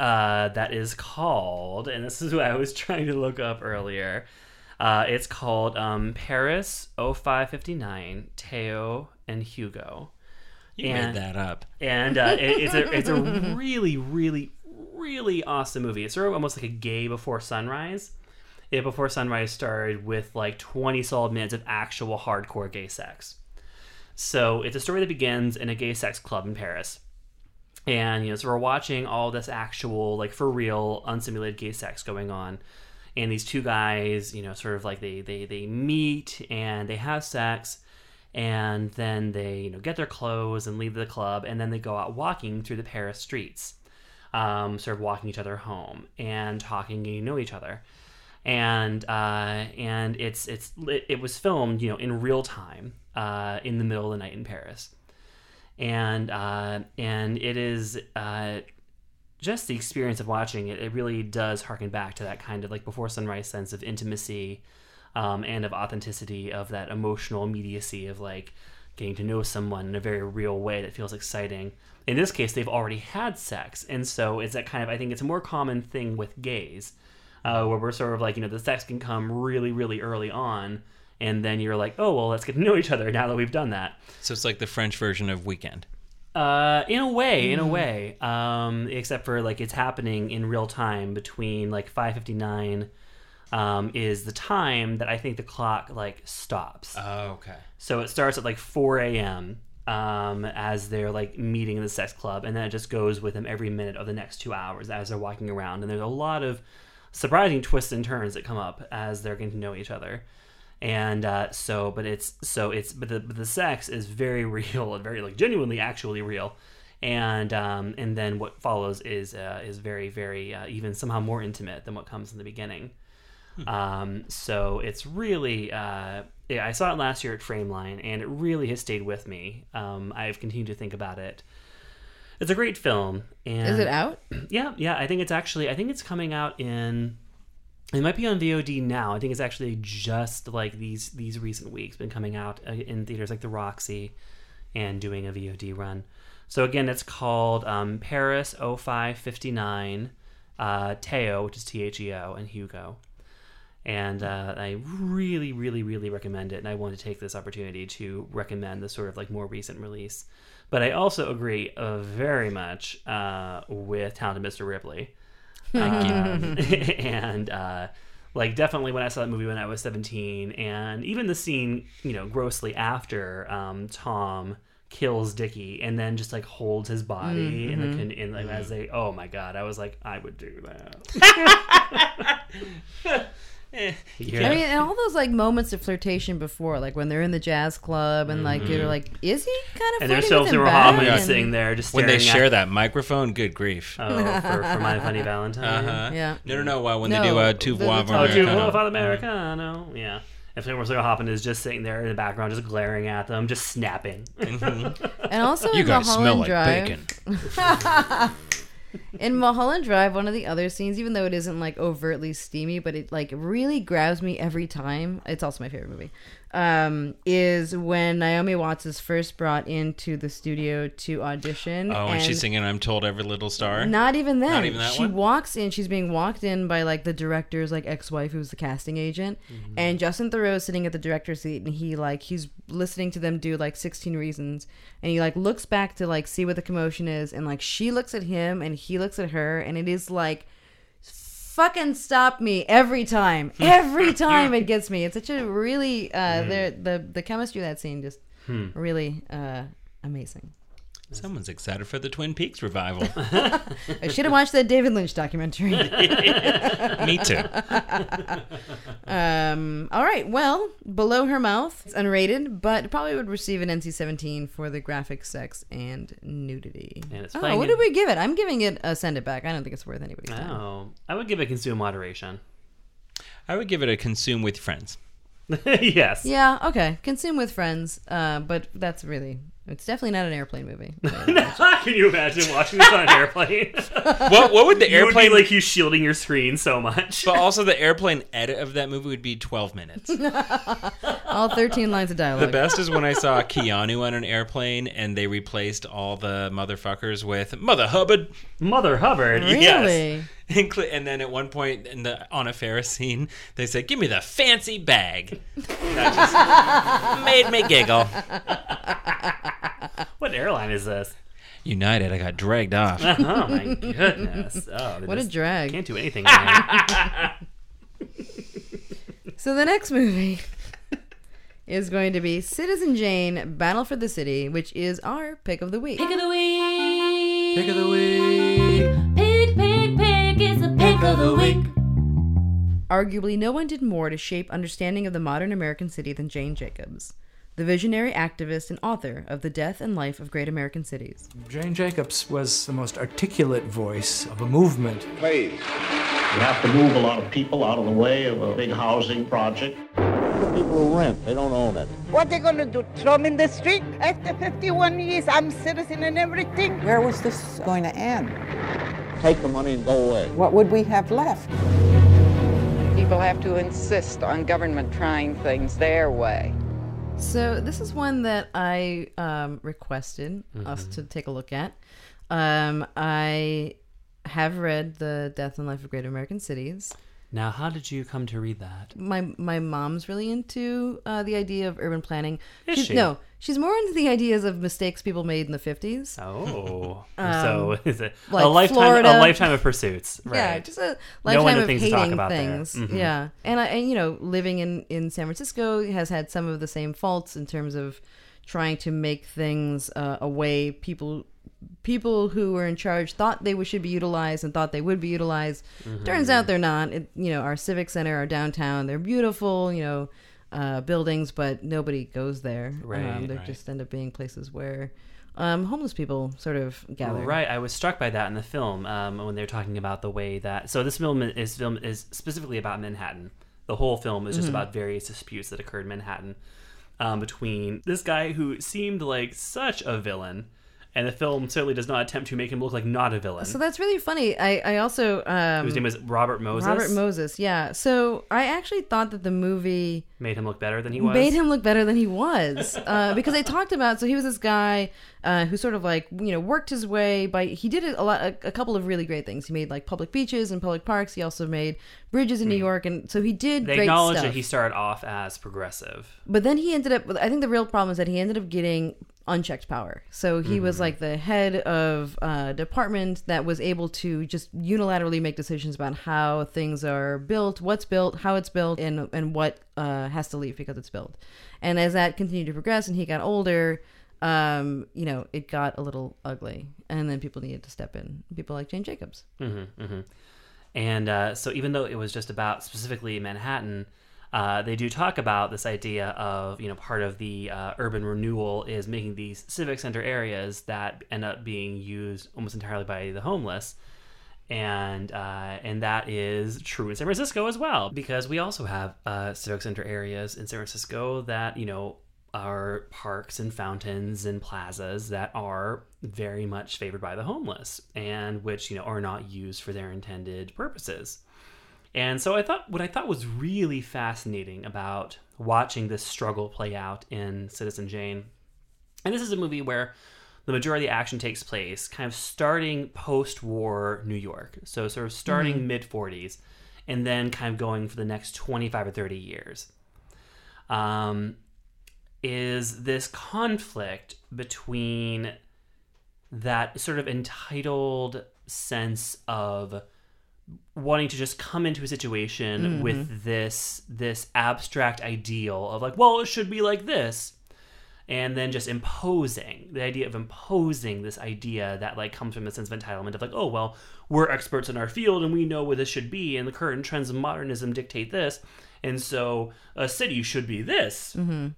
that is called, and this is what I was trying to look up earlier. It's called Paris 05:59, Théo and Hugo. You made that up. And it's a really, really, really awesome movie. It's sort of almost like a gay Before Sunrise. It Before Sunrise started with like 20 solid minutes of actual hardcore gay sex. So it's a story that begins in a gay sex club in Paris. And, you know, so we're watching all this actual, like for real, unsimulated gay sex going on. And these two guys, you know, sort of like they meet and they have sex. And then they, you know, get their clothes and leave the club. And then they go out walking through the Paris streets, sort of walking each other home and talking, and you know, each other. And it was filmed, you know, in real time, in the middle of the night in Paris, and it is just the experience of watching it. It really does harken back to that kind of like Before Sunrise sense of intimacy, and of authenticity, of that emotional immediacy of like getting to know someone in a very real way that feels exciting. In this case, they've already had sex, and so it's that kind of, I think it's a more common thing with gays. Where we're sort of like, you know, the sex can come really, really early on, and then you're like, oh, well, let's get to know each other now that we've done that. So it's like the French version of Weekend. In a way. Except for, like, it's happening in real time between, like, 5:59 is the time that I think the clock, like, stops. Oh, okay. So it starts at, like, 4 a.m. As they're, like, meeting in the sex club, and then it just goes with them every minute of the next 2 hours as they're walking around, and there's a lot of surprising twists and turns that come up as they're getting to know each other, and but the sex is very real and very like genuinely actually real, and then what follows is very, very even somehow more intimate than what comes in the beginning. So it's really I saw it last year at Frameline, and it really has stayed with me. I've continued to think about it. It's a great film. And is it out? Yeah. I think it's coming out in. It might be on VOD now. I think it's actually just like these recent weeks been coming out in theaters like the Roxy, and doing a VOD run. So again, it's called Paris 05:59, Théo, which is T-H-E-O, and Hugo. And I really, really, really recommend it. And I want to take this opportunity to recommend the sort of like more recent release. But I also agree very much with Talented Mr. Ripley. And like definitely when I saw that movie when I was 17, and even the scene, you know, grossly after Tom kills Dickie and then just like holds his body in like as they, oh my God, I was like, I would do that. Yeah. I mean, and all those like moments of flirtation before, like when they're in the jazz club and like you're like, is he kind of? And there's Sophie Rahama sitting there just when they share that microphone. Good grief! Oh, for My Funny Valentine. Uh-huh. Yeah. No. Well, when they do Tu Vois Americano. Yeah. If someone's like Hoppin is just sitting there in the background, just glaring at them, just snapping. And also, you guys smell like bacon. In Mulholland Drive, one of the other scenes, even though it isn't like overtly steamy, but it like really grabs me every time. It's also my favorite movie. Is when Naomi Watts is first brought into the studio to audition. Oh, and she's singing "I'm Told Every Little Star." Not even that. Not even that. She walks in. She's being walked in by like the director's like ex-wife, who's the casting agent, and Justin Theroux's sitting at the director's seat, and he's listening to them do like 16 Reasons, and he like looks back to like see what the commotion is, and like she looks at him and he looks at her, and it is like. Fucking stop me every time it gets me. It's such a really the chemistry of that scene just really amazing. Someone's excited for the Twin Peaks revival. I should have watched that David Lynch documentary. Me too. All right, well, Below Her Mouth, it's unrated, but probably would receive an NC-17 for the graphic sex and nudity. And it's what did we give it? I'm giving it a send it back. I don't think it's worth anybody's time. Oh, I would give it consume moderation. I would give it a consume with friends. Yes. Yeah, okay. Consume with friends, but that's really... It's definitely not an airplane movie. Can you imagine watching this on an airplane? What would the airplane... You would be like you shielding your screen so much. But also the airplane edit of that movie would be 12 minutes. All 13 lines of dialogue. The best is when I saw Keanu on an airplane and they replaced all the motherfuckers with Mother Hubbard. Mother Hubbard, really? Yes. And then at one point in the on a Ferris scene, they said, "Give me the fancy bag." That just made me giggle. What airline is this? United. I got dragged off. Oh my goodness! Oh, what a drag! Can't do anything. So the next movie is going to be Citizen Jane: Battle for the City, which is our pick of the week. Pick of the week. Pick of the week. Pick is the pick of the week. Arguably, no one did more to shape understanding of the modern American city than Jane Jacobs, the visionary activist and author of The Death and Life of Great American Cities. Jane Jacobs was the most articulate voice of a movement. Please, you have to move a lot of people out of the way of a big housing project. The people who rent, they don't own it. What are they going to do, throw me in the street? After 51 years, I'm citizen and everything. Where was this going to end? Take the money and go away. What would we have left? People have to insist on government trying things their way. So this is one that I requested us to take a look at. I have read The Death and Life of Great American Cities. Now, how did you come to read that? My mom's really into the idea of urban planning. Is she? No, she's more into the ideas of mistakes people made in the 50s. Oh, so is it like a lifetime of pursuits? Right. Yeah, just a lifetime of hating things. Mm-hmm. Yeah, and you know, living in San Francisco has had some of the same faults in terms of trying to make things a way people who were in charge thought they should be utilized and thought they would be utilized. Turns out they're not. Our civic center, our downtown, they're beautiful, buildings, but nobody goes there. Right, they just end up being places where homeless people sort of gather. Right. I was struck by that in the film when they were talking about the way that... So this film is specifically about Manhattan. The whole film is just about various disputes that occurred in Manhattan between this guy who seemed like such a villain And the film certainly does not attempt to make him look like not a villain. So that's really funny. I also... whose name is Robert Moses. Robert Moses, yeah. So I actually thought that the movie... Made him look better than he was? Made him look better than he was. Because I talked about... So he was this guy who sort of like, you know, worked his way by... He did a couple of really great things. He made like public beaches and public parks. He also made bridges in New York. And so he did great stuff. They acknowledge that he started off as progressive. But then he ended up... I think the real problem is that he ended up getting... unchecked power. So he was like the head of a department that was able to just unilaterally make decisions about how things are built, what's built, how it's built, and what has to leave because it's built. And as that continued to progress and he got older, you know, it got a little ugly. And then people needed to step in. People like Jane Jacobs. Mm-hmm, mm-hmm. And so even though it was just about specifically Manhattan, they do talk about this idea of, you know, part of the urban renewal is making these civic center areas that end up being used almost entirely by the homeless. And that is true in San Francisco as well, because we also have civic center areas in San Francisco that, you know, are parks and fountains and plazas that are very much favored by the homeless and which, you know, are not used for their intended purposes. And so I thought what I thought was really fascinating about watching this struggle play out in Citizen Jane, and this is a movie where the majority of the action takes place kind of starting post-war New York, so sort of starting mid-40s, and then kind of going for the next 25 or 30 years, is this conflict between that sort of entitled sense of wanting to just come into a situation with this abstract ideal of like, well, it should be like this, and then just imposing this idea that like comes from a sense of entitlement of like, oh, well, we're experts in our field and we know what this should be, and the current trends of modernism dictate this, and so a city should be this. Versus,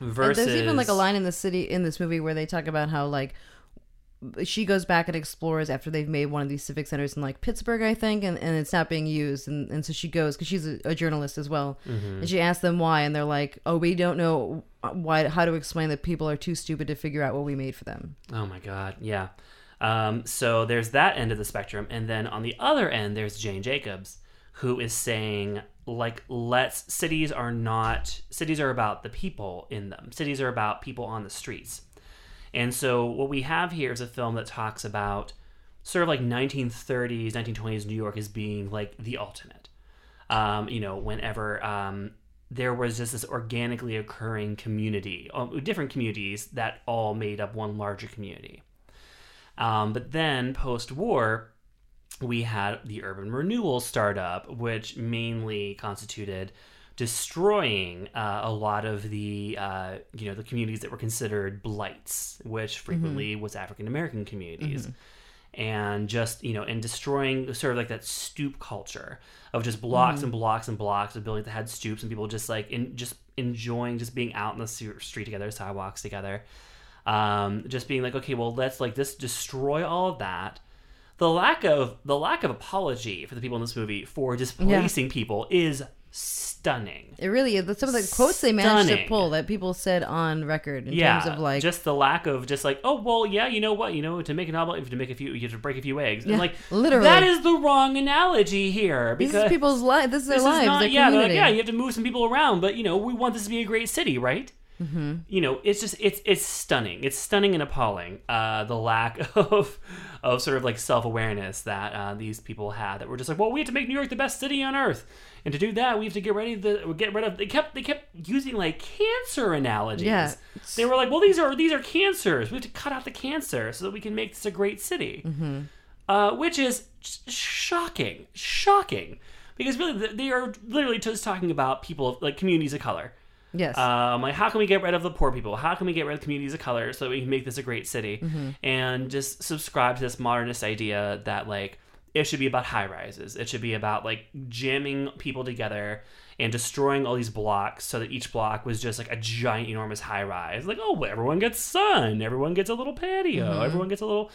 and there's even like a line in this movie where they talk about how like she goes back and explores after they've made one of these civic centers in like Pittsburgh, I think, and it's not being used. And so she goes, because she's a journalist as well. And she asks them why. And they're like, oh, we don't know how to explain that people are too stupid to figure out what we made for them. Oh my God. Yeah. So there's that end of the spectrum. And then on the other end, there's Jane Jacobs, who is saying like, cities are about the people in them. Cities are about people on the streets. And so what we have here is a film that talks about sort of like 1930s, 1920s New York as being like the ultimate. You know, whenever there was just this organically occurring community, different communities that all made up one larger community. But then post-war, we had the urban renewal startup, which mainly constituted destroying a lot of the you know, the communities that were considered blights, which frequently was African American communities, and just, you know, and destroying sort of like that stoop culture of just blocks and blocks and blocks of buildings that had stoops, and people just like just enjoying just being out in the street together, sidewalks together, just being like, okay, well, let's like just destroy all of that. The lack of apology for the people in this movie for displacing people is stunning. It really is. That's some of the quotes they managed to pull that people said on record in terms of like just the lack of just like, oh, well, yeah, you know what, you know, to make an omelet, you have to break a few eggs. Yeah, and like, literally, that is the wrong analogy here, because this is people's lives. This is their lives. You have to move some people around, but you know, we want this to be a great city, right? You know, it's just it's stunning. It's stunning and appalling. The lack of sort of like self-awareness that these people had, that were just like, well, we have to make New York the best city on earth, and to do that, we have to get rid of. They kept using like cancer analogies. Yeah. They were like, well, these are cancers. We have to cut out the cancer so that we can make this a great city, which is shocking, because really they are literally just talking about people like communities of color. Yes. Like, how can we get rid of the poor people? How can we get rid of communities of color so that we can make this a great city? And just subscribe to this modernist idea that, like, it should be about high rises. It should be about, like, jamming people together and destroying all these blocks so that each block was just, like, a giant, enormous high rise. Like, oh, everyone gets sun. Everyone gets a little patio. Everyone gets a little...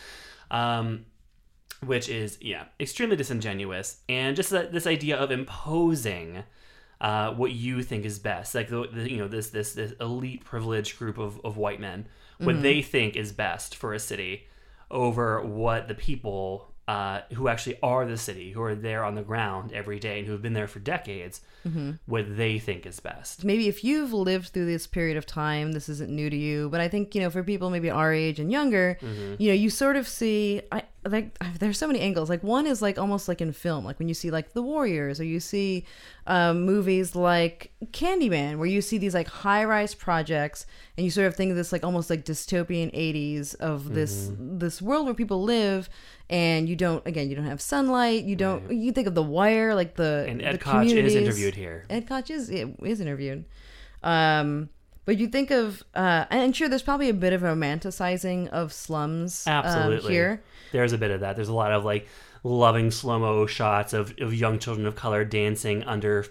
which is, extremely disingenuous. And just this idea of imposing... what you think is best, like the you know, this elite privileged group of white men, what mm-hmm. they think is best for a city over what the people who actually are the city, who are there on the ground every day and who have been there for decades, mm-hmm. what they think is best. Maybe if you've lived through this period of time, this isn't new to you, but I think, you know, for people maybe our age and younger, mm-hmm. you know, you sort of see, there's so many angles. Like, one is like almost like in film, like when you see like The Warriors, or you see movies like Candyman, where you see these like high-rise projects and you sort of think of this like almost like dystopian 80s of this mm-hmm. this world where people live and you don't have sunlight, you don't right. you think of The Wire, like the and Ed Koch is interviewed here. Ed Koch is interviewed. But you think of, and sure, there's probably a bit of romanticizing of slums. Absolutely. Here. There's a bit of that. There's a lot of like loving slow-mo shots of young children of color dancing under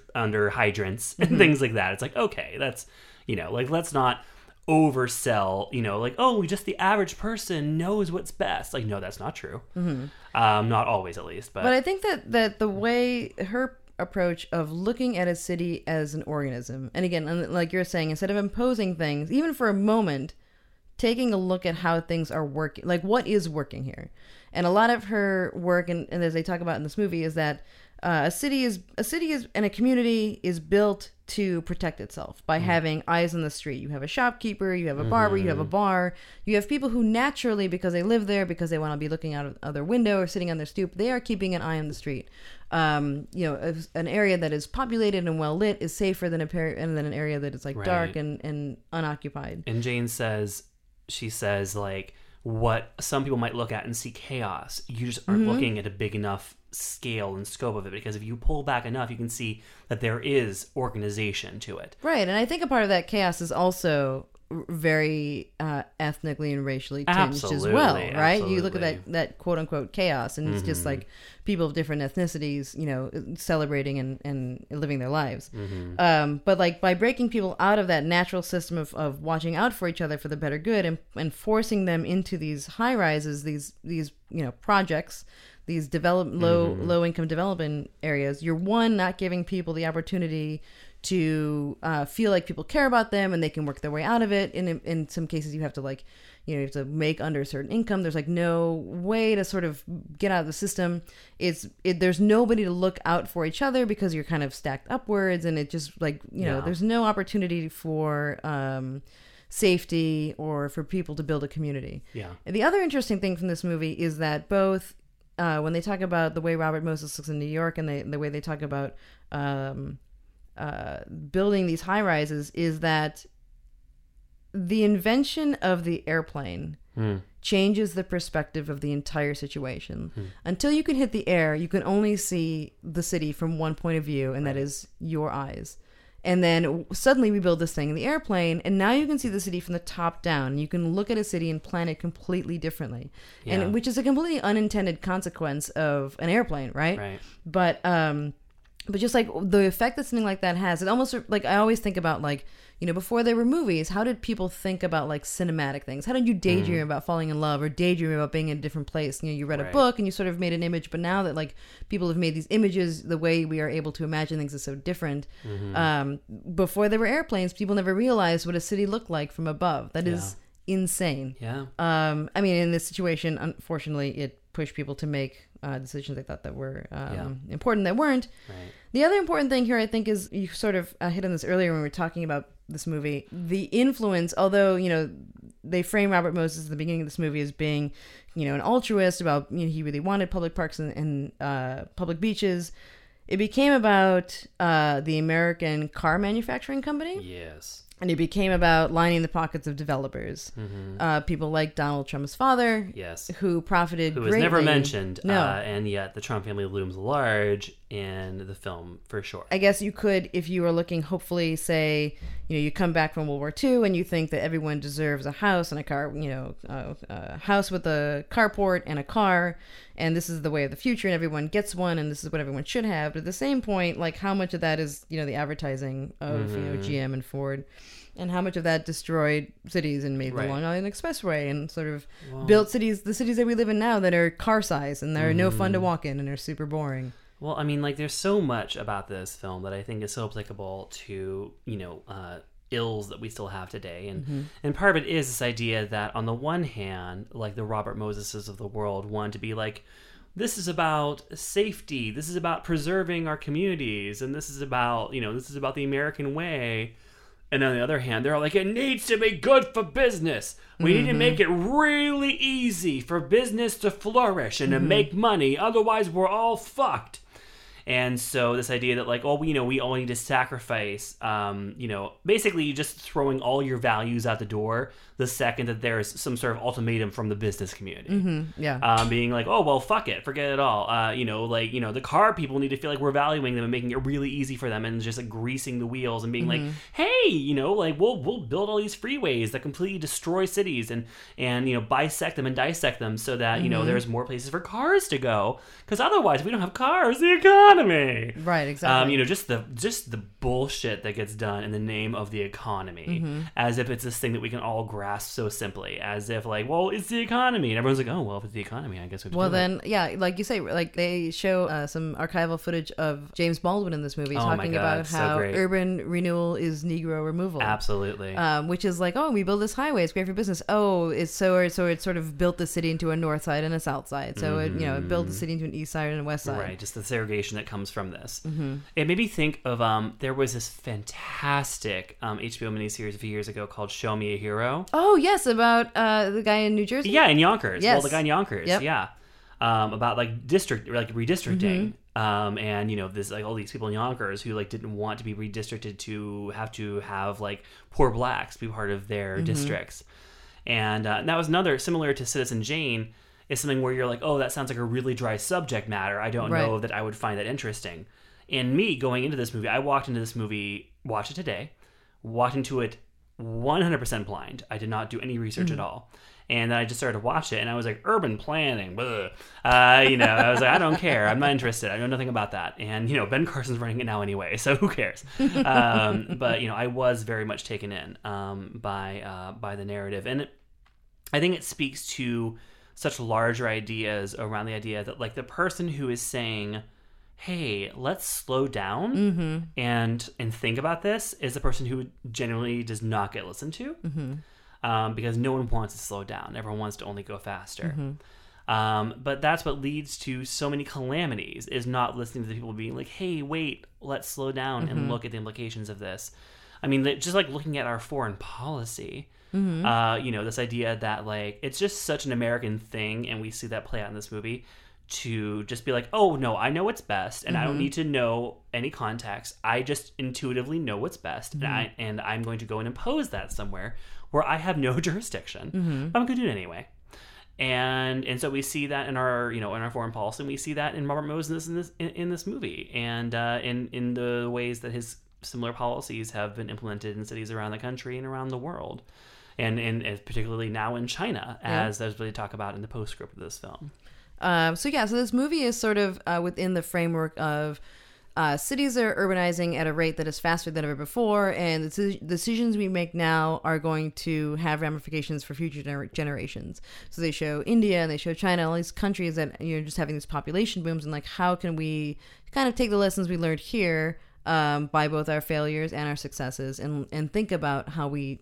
hydrants mm-hmm. and things like that. It's like, okay, that's, you know, like, let's not oversell, you know, like, oh, just the average person knows what's best. Like, no, that's not true. Mm-hmm. Not always, at least. But I think that the way her approach of looking at a city as an organism, and again, like you're saying, instead of imposing things, even for a moment, taking a look at how things are working, like what is working here. And a lot of her work, and as they talk about in this movie, is that a city is and a community is built to protect itself by having eyes on the street. You have a shopkeeper, you have a barber, you have a bar, you have people who naturally, because they live there, because they want to be looking out of their window or sitting on their stoop, they are keeping an eye on the street. You know, an area that is populated and well lit is safer than an area that is like right. dark and unoccupied. And Jane says, like, what some people might look at and see chaos, you just aren't mm-hmm. looking at a big enough scale and scope of it, because if you pull back enough, you can see that there is organization to it. Right. And I think a part of that chaos is also very ethnically and racially tinged absolutely, as well, right? Absolutely. You look at that quote-unquote chaos, and mm-hmm. it's just like people of different ethnicities, you know, celebrating and living their lives. Mm-hmm. But like by breaking people out of that natural system of watching out for each other for the better good and forcing them into these high-rises, these you know, projects, these low-income development areas, you're one, not giving people the opportunity to feel like people care about them and they can work their way out of it. In some cases, you have to like, you know, you have to make under a certain income. There's like no way to sort of get out of the system. There's nobody to look out for each other because you're kind of stacked upwards, and it just like, you know, there's no opportunity for safety or for people to build a community. Yeah. And the other interesting thing from this movie is that both when they talk about the way Robert Moses looks in New York and the way they talk about building these high-rises, is that the invention of the airplane changes the perspective of the entire situation. Until you can hit the air, you can only see the city from one point of view, and that is your eyes. And then suddenly we build this thing in the airplane, and now you can see the city from the top down. You can look at a city and plan it completely differently, and which is a completely unintended consequence of an airplane, right? But just like the effect that something like that has, it almost like, I always think about like, you know, before there were movies, how did people think about like cinematic things? How did you daydream about falling in love or daydream about being in a different place? You know, you read a book and you sort of made an image, but now that like people have made these images, the way we are able to imagine things is so different. Before there were airplanes, people never realized what a city looked like from above. That is insane. Yeah. I mean, in this situation, unfortunately, it pushed people to make decisions they thought that were important that weren't. Right. The other important thing here, I think, is you sort of hit on this earlier when we were talking about this movie. The influence, although, you know, they frame Robert Moses at the beginning of this movie as being, you know, an altruist about, you know, he really wanted public parks and public beaches. It became about the American car manufacturing company. Yes. And it became about lining the pockets of developers, people like Donald Trump's father, who profited greatly. Who was never mentioned, and yet the Trump family looms large in the film for sure. I guess you could, if you were looking, hopefully say, you know, you come back from World War II and you think that everyone deserves a house and a car, you know, a house with a carport and a car, and this is the way of the future, and everyone gets one, and this is what everyone should have. But at the same point, like, how much of that is, you know, the advertising of you know, GM and Ford, and how much of that destroyed cities and made the Long Island Expressway and sort of built cities, the cities that we live in now that are car size and they're no fun to walk in and are super boring. Well, I mean, like, there's so much about this film that I think is so applicable to, you know, ills that we still have today. And mm-hmm. and part of it is this idea that, on the one hand, like, the Robert Moseses of the world want to be like, this is about safety, this is about preserving our communities, and this is about, you know, this is about the American way. And on the other hand, they're all like, it needs to be good for business. We mm-hmm. need to make it really easy for business to flourish and mm-hmm. to make money. Otherwise, we're all fucked. And so this idea that, like, oh, you know, we all need to sacrifice, you know, basically you're just throwing all your values out the door the second that there is some sort of ultimatum from the business community. Mm-hmm. Yeah. Being like, oh, well, fuck it. Forget it all. You know, like, you know, the car people need to feel like we're valuing them and making it really easy for them and just, like, greasing the wheels and being mm-hmm. like, hey, you know, like, we'll build all these freeways that completely destroy cities and you know, bisect them and dissect them so that, mm-hmm. you know, there's more places for cars to go. Because otherwise we don't have cars. The economy. Right, exactly. You know, just the bullshit that gets done in the name of the economy, mm-hmm. as if it's this thing that we can all grasp so simply, as if, like, well, it's the economy, and everyone's like, oh, well, if it's the economy, I guess we have to well do then it. Yeah, like you say, like, they show some archival footage of James Baldwin in this movie talking about how urban renewal is Negro removal. Absolutely. Which is like, oh, we build this highway, it's great for business. Oh, it's sort of built the city into a north side and a south side, so mm-hmm. it, you know, it built the city into an east side and a west side. Right, just the segregation that comes from this. Mm-hmm. It made me think of there was this fantastic HBO miniseries a few years ago called Show Me a Hero. Oh yes, about the guy in New Jersey. Yeah, in Yonkers. Yes. Well, the guy in Yonkers. Yep. Yeah. About, like, district, like, redistricting. Mm-hmm. And, you know, this, like, all these people in Yonkers who, like, didn't want to be redistricted to have, like, poor blacks be part of their mm-hmm. districts. And that was another, similar to Citizen Jane, is something where you're like, oh, that sounds like a really dry subject matter. I don't know that I would find that interesting. And me going into this movie, I walked into this movie, watched it today, walked into it 100% blind. I did not do any research mm-hmm. at all. And then I just started to watch it, and I was like, urban planning, you know, I was like, I don't care. I'm not interested. I know nothing about that. And, you know, Ben Carson's running it now anyway, so who cares? But, you know, I was very much taken in by the narrative. And I think it speaks to such larger ideas around the idea that, like, the person who is saying, hey, let's slow down mm-hmm. and think about this, is the person who generally does not get listened to mm-hmm. Because no one wants to slow down. Everyone wants to only go faster. Mm-hmm. But that's what leads to so many calamities, is not listening to the people being like, hey, wait, let's slow down mm-hmm. and look at the implications of this. I mean, just like looking at our foreign policy, mm-hmm. You know, this idea that, like, it's just such an American thing, and we see that play out in this movie, to just be like, oh, no, I know what's best, and mm-hmm. I don't need to know any context. I just intuitively know what's best, mm-hmm. and I'm going to go and impose that somewhere where I have no jurisdiction. Mm-hmm. But I'm going to do it anyway. And so we see that in our, you know, in our foreign policy, and we see that in Robert Moses in this movie, and in the ways that his similar policies have been implemented in cities around the country and around the world, and particularly now in China, as there's really talk about in the postscript of this film. So this movie is sort of within the framework of cities are urbanizing at a rate that is faster than ever before, and the decisions we make now are going to have ramifications for future generations. So they show India and they show China, all these countries that, you know, just having these population booms, and, like, how can we kind of take the lessons we learned here by both our failures and our successes, and think about how we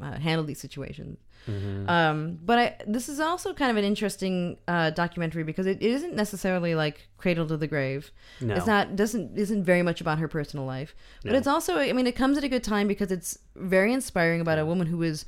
handle these situations. Mm-hmm. But this is also kind of an interesting documentary, because it isn't necessarily, like, cradle to the grave. No. It's not isn't very much about her personal life, but it's also, I mean, it comes at a good time because it's very inspiring about a woman who is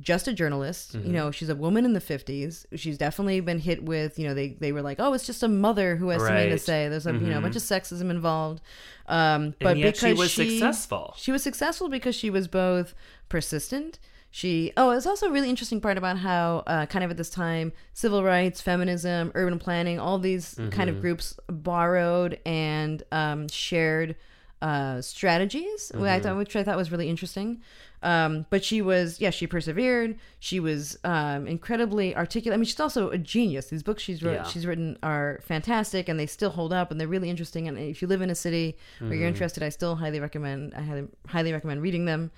just a journalist. Mm-hmm. You know, she's a woman in the 50s. She's definitely been hit with, you know, they were like, oh, it's just a mother who has something to say. There's a mm-hmm. you know, a bunch of sexism involved. But and yet because she was successful. She was successful because she was both persistent. It's also a really interesting part about how kind of at this time, civil rights, feminism, urban planning, all these mm-hmm. kind of groups borrowed and shared strategies, mm-hmm. which I thought was really interesting. But she persevered. She was incredibly articulate. I mean, she's also a genius. These books she's written are fantastic, and they still hold up, and they're really interesting. And if you live in a city where mm-hmm. you're interested, I highly recommend reading them.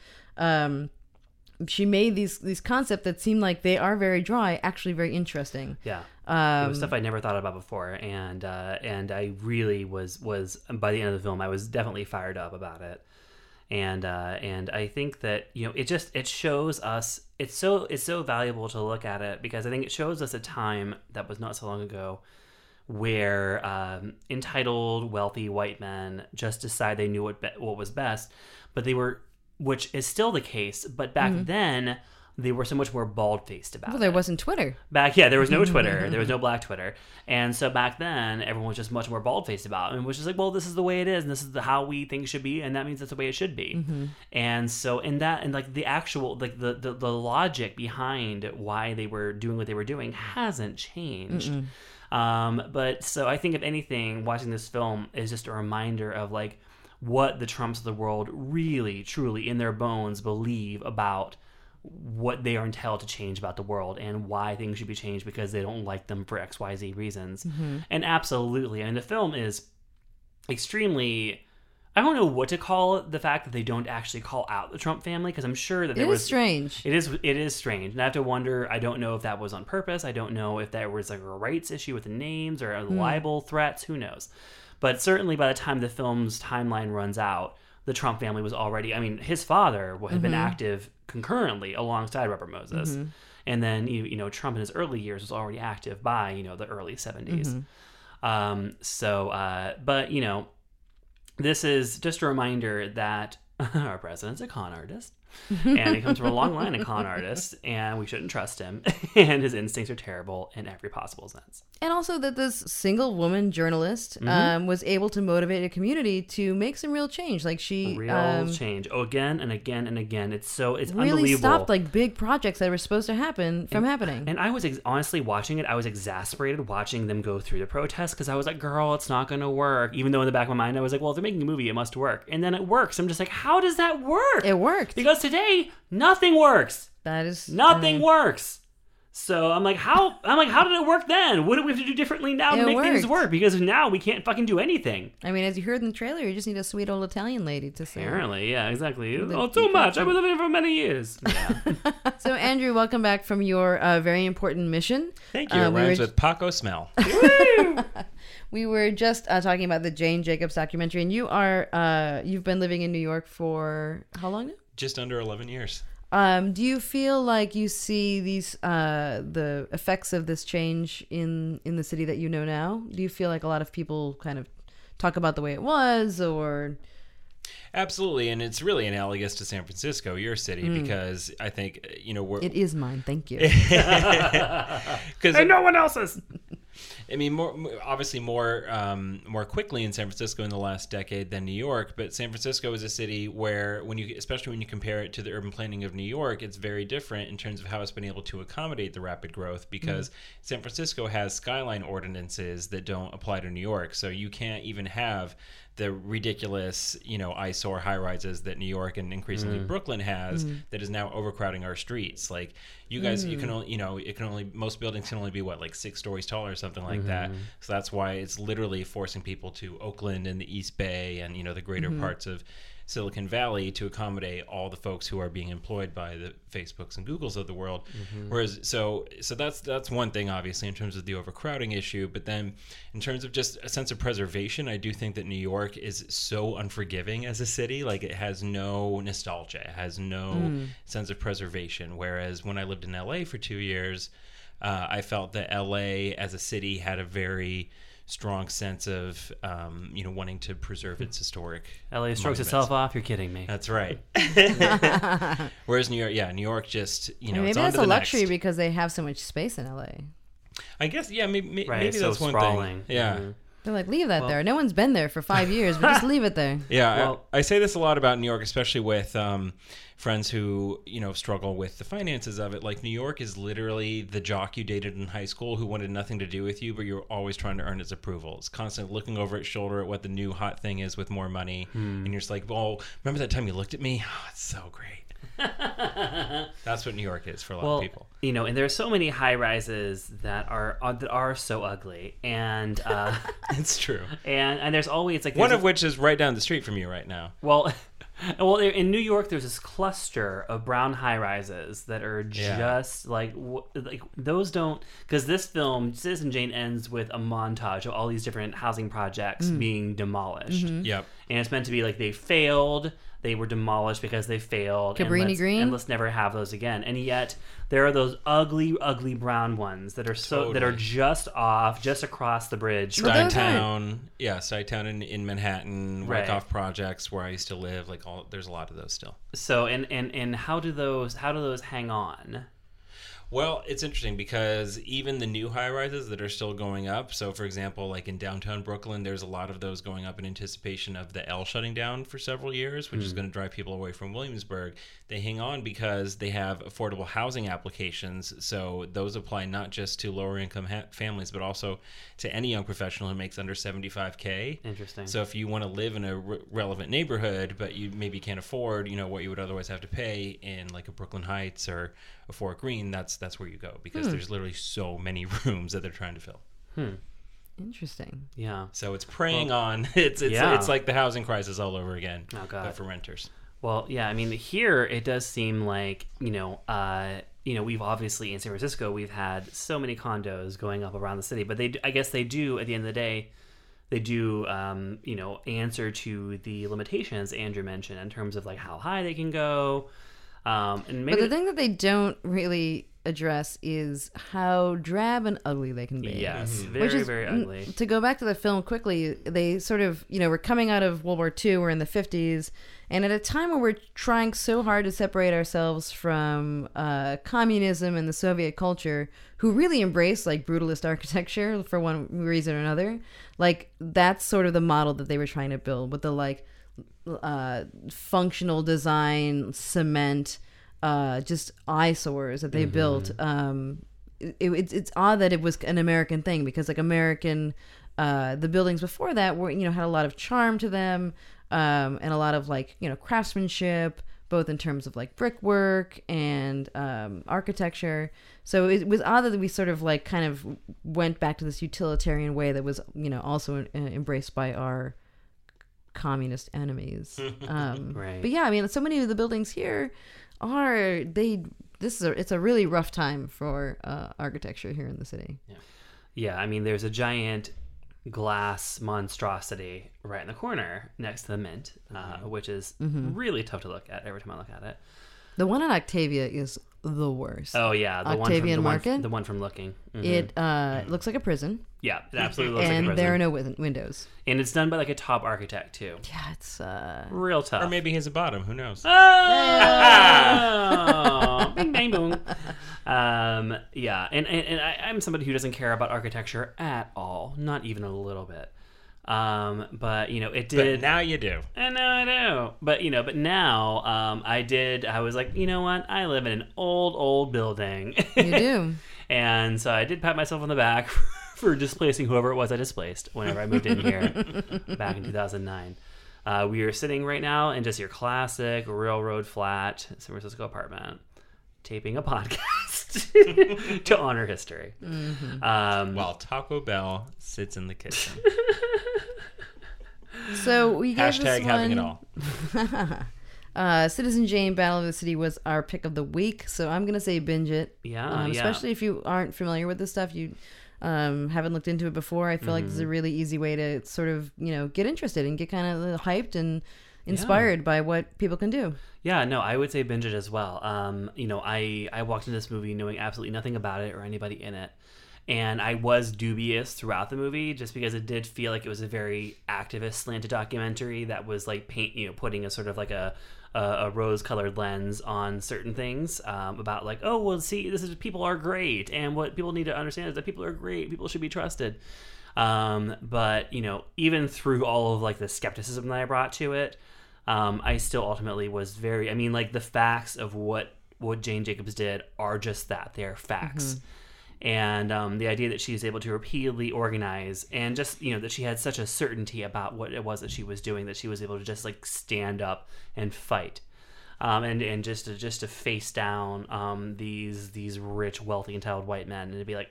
she made these concepts that seem like they are very dry, actually very interesting. Yeah. It was stuff I never thought about before, and I really was by the end of the film I was definitely fired up about it, and I think that, you know, it shows us, it's so valuable to look at it, because I think it shows us a time that was not so long ago where entitled, wealthy white men just decide they knew what was best, but they were, which is still the case, but back mm-hmm. then they were so much more bald-faced about it. Well, there wasn't Twitter. There was no Twitter. There was no Black Twitter. And so back then, everyone was just much more bald-faced about it, and was just like, well, this is the way it is, and this is how we think should be, and that means that's the way it should be. Mm-hmm. And so, the logic behind why they were doing what they were doing hasn't changed. But so I think, if anything, watching this film is just a reminder of, like, what the Trumps of the world really, truly, in their bones, believe about what they are entitled to change about the world, and why things should be changed because they don't like them for XYZ reasons. Mm-hmm. And absolutely, I mean, the film is extremely, I don't know what to call it, the fact that they don't actually call out the Trump family, because I'm sure that it was strange. It is strange. And I have to wonder, I don't know if that was on purpose. I don't know if there was like a rights issue with the names or libel threats, who knows. But certainly by the time the film's timeline runs out, the Trump family was already, I mean, his father had been active concurrently alongside Robert Moses. Mm-hmm. And then, you know, Trump in his early years was already active by, you know, the early 70s. Mm-hmm. But, you know, this is just a reminder that our president's a con artist. And he comes from a long line of con artists, and we shouldn't trust him, and his instincts are terrible in every possible sense. And also that this single woman journalist was able to motivate a community to make some real change. Like change. Oh, again and again and again. It's really unbelievable. Really stopped like big projects that were supposed to happen from happening. And I was honestly watching it. I was exasperated watching them go through the protests, because I was like, girl, it's not going to work. Even though in the back of my mind, I was like, well, if they're making a movie, it must work. And then it works. I'm just like, how does that work? It worked. Because today nothing works. Works. So I'm like, how did it work then? What do we have to do differently now to make things work? Because now we can't fucking do anything. I mean, as you heard in the trailer, you just need a sweet old Italian lady to sing. Apparently, yeah, exactly. Oh, too much. I've been living for many years. Yeah. So, Andrew, welcome back from your very important mission. Thank you. It rhymes with Paco Smell. We were just talking about the Jane Jacobs documentary, and you are you've been living in New York for how long now? Just under 11 years. Do you feel like you see these the effects of this change in the city that you know now? Do you feel like a lot of people kind of talk about the way it was, or? Absolutely, and it's really analogous to San Francisco, your city, because I think, you know, it is mine. Thank you. And no one else's. I mean, more quickly in San Francisco in the last decade than New York, but San Francisco is a city where, especially when you compare it to the urban planning of New York, it's very different in terms of how it's been able to accommodate the rapid growth, because San Francisco has skyline ordinances that don't apply to New York, so you can't even have the ridiculous, you know, eyesore high-rises that New York and increasingly Brooklyn has that is now overcrowding our streets. Like, you guys, you can only, you know, most buildings can only be, what, like 6 stories tall or something like that. So that's why it's literally forcing people to Oakland and the East Bay and, you know, the greater parts of Silicon Valley to accommodate all the folks who are being employed by the Facebooks and Googles of the world. Whereas, so that's one thing, obviously, in terms of the overcrowding issue. But then in terms of just a sense of preservation, I do think that New York is so unforgiving as a city. Like, it has no nostalgia. It has no sense of preservation. Whereas when I lived in LA for 2 years, I felt that LA as a city had a very strong sense of, you know, wanting to preserve its historic. LA strokes itself off. You're kidding me. That's right. Whereas New York, New York just, you know, I mean, it's maybe that's a luxury because they have so much space in LA. I guess, yeah, maybe so that's sprawling. One thing. Yeah. Mm-hmm. They're like, leave that there. No one's been there for 5 years, but just leave it there. Yeah, well, I say this a lot about New York, especially with friends who, you know, struggle with the finances of it. Like, New York is literally the jock you dated in high school who wanted nothing to do with you, but you're always trying to earn its approval. It's constantly looking over its shoulder at what the new hot thing is with more money. And you're just like, well, remember that time you looked at me? Oh, it's so great. That's what New York is for a lot of people, you know. And there are so many high rises that are so ugly, and it's true. And there's always like one of which is right down the street from you right now. Well, Well, in New York, there's this cluster of brown high-rises that are just like those don't, because this film, Citizen Jane, ends with a montage of all these different housing projects being demolished. Mm-hmm. Yep, and it's meant to be like they failed. They were demolished because they failed. Cabrini Green, and let's never have those again. And yet there are those ugly, ugly brown ones that are that are just off, just across the bridge. Stuytown in Manhattan, work-off projects where I used to live. Like there's a lot of those still. So and how do those hang on? Well, it's interesting because even the new high-rises that are still going up, so for example, like in downtown Brooklyn, there's a lot of those going up in anticipation of the L shutting down for several years, which is going to drive people away from Williamsburg. They hang on because they have affordable housing applications, so those apply not just to lower-income families, but also to any young professional who makes under $75K. Interesting. So if you want to live in a relevant neighborhood, but you maybe can't afford, what you would otherwise have to pay in like a Brooklyn Heights or a Fort Greene, that's where you go, because there's literally so many rooms that they're trying to fill. Interesting. Yeah. So it's it's like the housing crisis all over again. Oh, God. But for renters. Well, yeah, I mean, here it does seem like, we've obviously in San Francisco, we've had so many condos going up around the city, but I guess they do at the end of the day, they do, answer to the limitations Andrew mentioned in terms of like how high they can go. But the thing that they don't really address is how drab and ugly they can be. Yes, very ugly. To go back to the film quickly, they sort of, we're coming out of World War II, we're in the 50s, and at a time where we're trying so hard to separate ourselves from communism and the Soviet culture, who really embraced like brutalist architecture for one reason or another, like that's sort of the model that they were trying to build with the like functional design, cement, just eyesores that they built. It's odd that it was an American thing, because like American, the buildings before that were, had a lot of charm to them, and a lot of like, craftsmanship, both in terms of like brickwork and architecture. So it was odd that we sort of like kind of went back to this utilitarian way that was, also embraced by our communist enemies. But yeah, I mean, so many of the buildings here are it's a really rough time for architecture here in the city. Yeah, I mean, there's a giant glass monstrosity right in the corner next to the Mint, which is really tough to look at every time I look at it. The one on Octavia is the worst. Oh yeah, the Octavian Market. The one from Looking. It looks like a prison. Yeah, it absolutely looks like a prison. And there are no windows. And it's done by like a top architect too. Yeah, it's real tough. Or maybe he's a bottom. Who knows? Oh, bing bang boom. Yeah, and I'm somebody who doesn't care about architecture at all, not even a little bit. But it did. But now you do. I know I do. But but now I did. I was like, you know what? I live in an old building. You do. And so I did pat myself on the back for displacing whoever it was I displaced whenever I moved in here back in 2009. We are sitting right now in just your classic railroad flat San Francisco apartment, taping a podcast to honor history. While Taco Bell sits in the kitchen. So we gave #this having it all. Citizen Jane: Battle of the City was our pick of the week, so I'm going to say binge it. Especially if you aren't familiar with this stuff, you haven't looked into it before. I feel like this is a really easy way to sort of, get interested and get kind of hyped and inspired by what people can do. Yeah, no, I would say binge it as well. I walked into this movie knowing absolutely nothing about it or anybody in it. And I was dubious throughout the movie, just because it did feel like it was a very activist slanted documentary that was like putting a sort of like a rose-colored lens on certain things, about like, oh, well, see, this is people are great, and what people need to understand is that people are great, people should be trusted. But even through all of like the skepticism that I brought to it, I still ultimately was very. I mean, like the facts of what Jane Jacobs did are just that; they're facts. And the idea that she was able to repeatedly organize and just, that she had such a certainty about what it was that she was doing, that she was able to just like stand up and fight, and just to face down these rich, wealthy, entitled white men and to be like,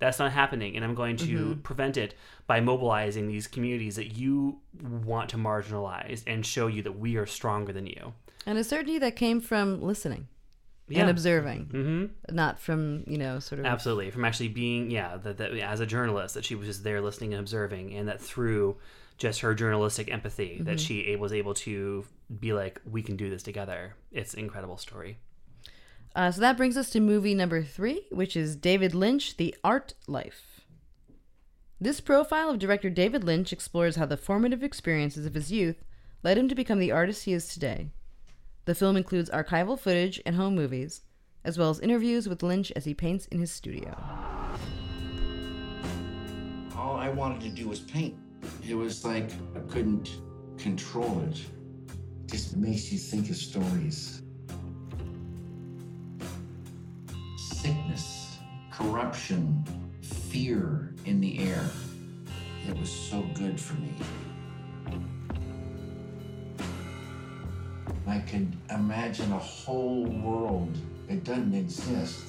That's not happening, and I'm going to prevent it by mobilizing these communities that you want to marginalize and show you that we are stronger than you. And a certainty that came from listening and observing, not from, you know, sort of... Absolutely. From actually being, that as a journalist, that she was just there listening and observing, and that through just her journalistic empathy, that she was able to be like, we can do this together. It's an incredible story. So that brings us to movie number 3, which is David Lynch, The Art Life. This profile of director David Lynch explores how the formative experiences of his youth led him to become the artist he is today. The film includes archival footage and home movies, as well as interviews with Lynch as he paints in his studio. All I wanted to do was paint. It was like I couldn't control it. It just makes you think of stories. Sickness, corruption, fear in the air. It was so good for me. I could imagine a whole world that doesn't exist.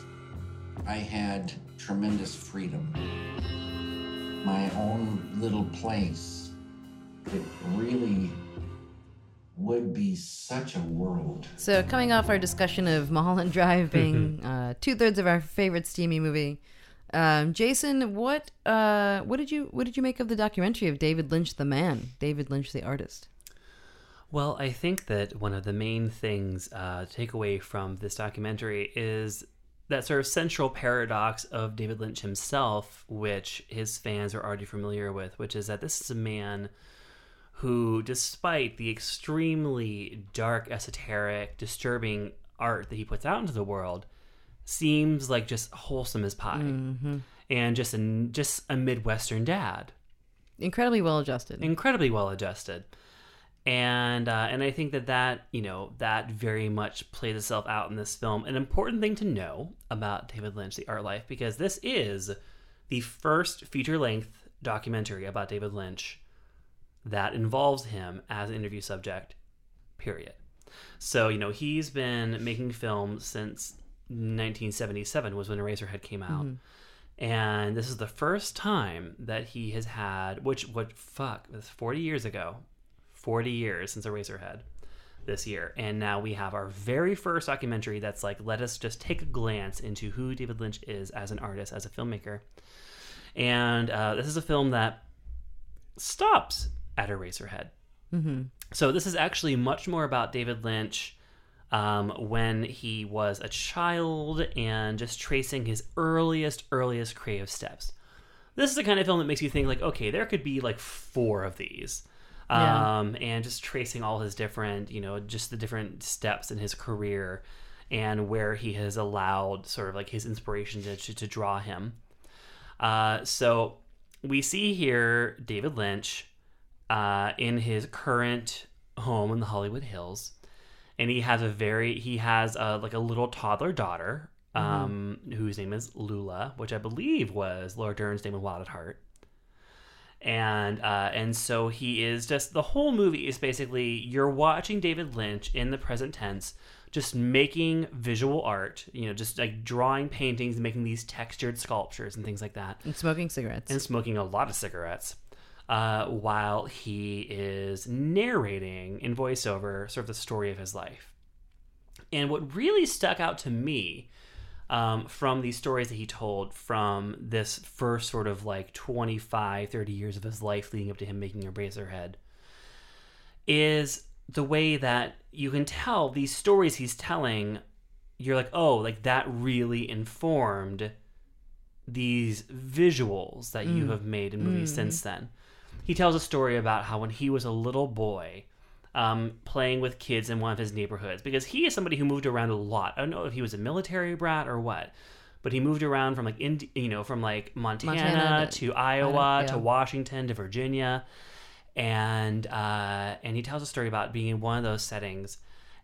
I had tremendous freedom. My own little place. It really would be such a world. So coming off our discussion of Mulholland Drive being two-thirds of our favorite steamy movie, Jason, what did you make of the documentary of David Lynch the man, David Lynch the artist? Well, I think that one of the main things to take away from this documentary is that sort of central paradox of David Lynch himself, which his fans are already familiar with, which is that this is a man who, despite the extremely dark, esoteric, disturbing art that he puts out into the world, seems like just wholesome as pie, and just a Midwestern dad, incredibly well adjusted, and I think that you know that very much plays itself out in this film. An important thing to know about David Lynch, The Art Life, because this is the first feature-length documentary about David Lynch that involves him as an interview subject, period. So, you know, he's been making films since 1977 was when Eraserhead came out. And this is the first time that he has had, that's 40 years ago. 40 years since Eraserhead this year. And now we have our very first documentary that's like, let us just take a glance into who David Lynch is as an artist, as a filmmaker. And this is a film that stops at Eraserhead. So this is actually much more about David Lynch when he was a child and just tracing his earliest creative steps. This is the kind of film that makes you think like, okay, there could be like 4 of these. And just tracing all his different, you know, just the different steps in his career and where he has allowed sort of like his inspiration to draw him. So we see here David Lynch in his current home in the Hollywood Hills, and he has a little toddler daughter whose name is Lula, which I believe was Laura Dern's name in Wild at Heart, and so he is just, the whole movie is basically you're watching David Lynch in the present tense just making visual art, you know, just like drawing paintings and making these textured sculptures and things like that, and smoking a lot of cigarettes, while he is narrating in voiceover sort of the story of his life. And what really stuck out to me from these stories that he told from this first sort of like 25-30 years of his life leading up to him making Eraserhead is the way that you can tell these stories he's telling, you're like, oh, like that really informed these visuals that you have made in movies since then. He tells a story about how when he was a little boy, playing with kids in one of his neighborhoods, because he is somebody who moved around a lot. I don't know if he was a military brat or what, but he moved around from like Montana to Iowa to Washington to Virginia, and he tells a story about being in one of those settings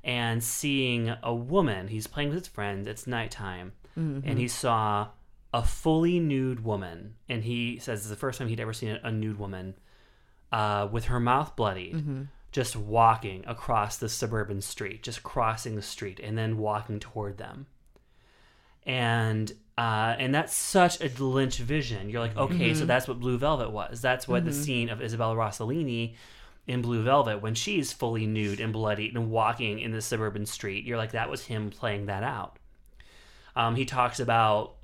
and seeing a woman. He's playing with his friends. It's nighttime, and he saw a fully nude woman, and he says it's the first time he'd ever seen a nude woman with her mouth bloodied, just walking across the suburban street, just crossing the street and then walking toward them. And And that's such a Lynch vision. You're like, okay, so that's what Blue Velvet was. That's what the scene of Isabella Rossellini in Blue Velvet, when she's fully nude and bloodied and walking in the suburban street, you're like, that was him playing that out. He talks about,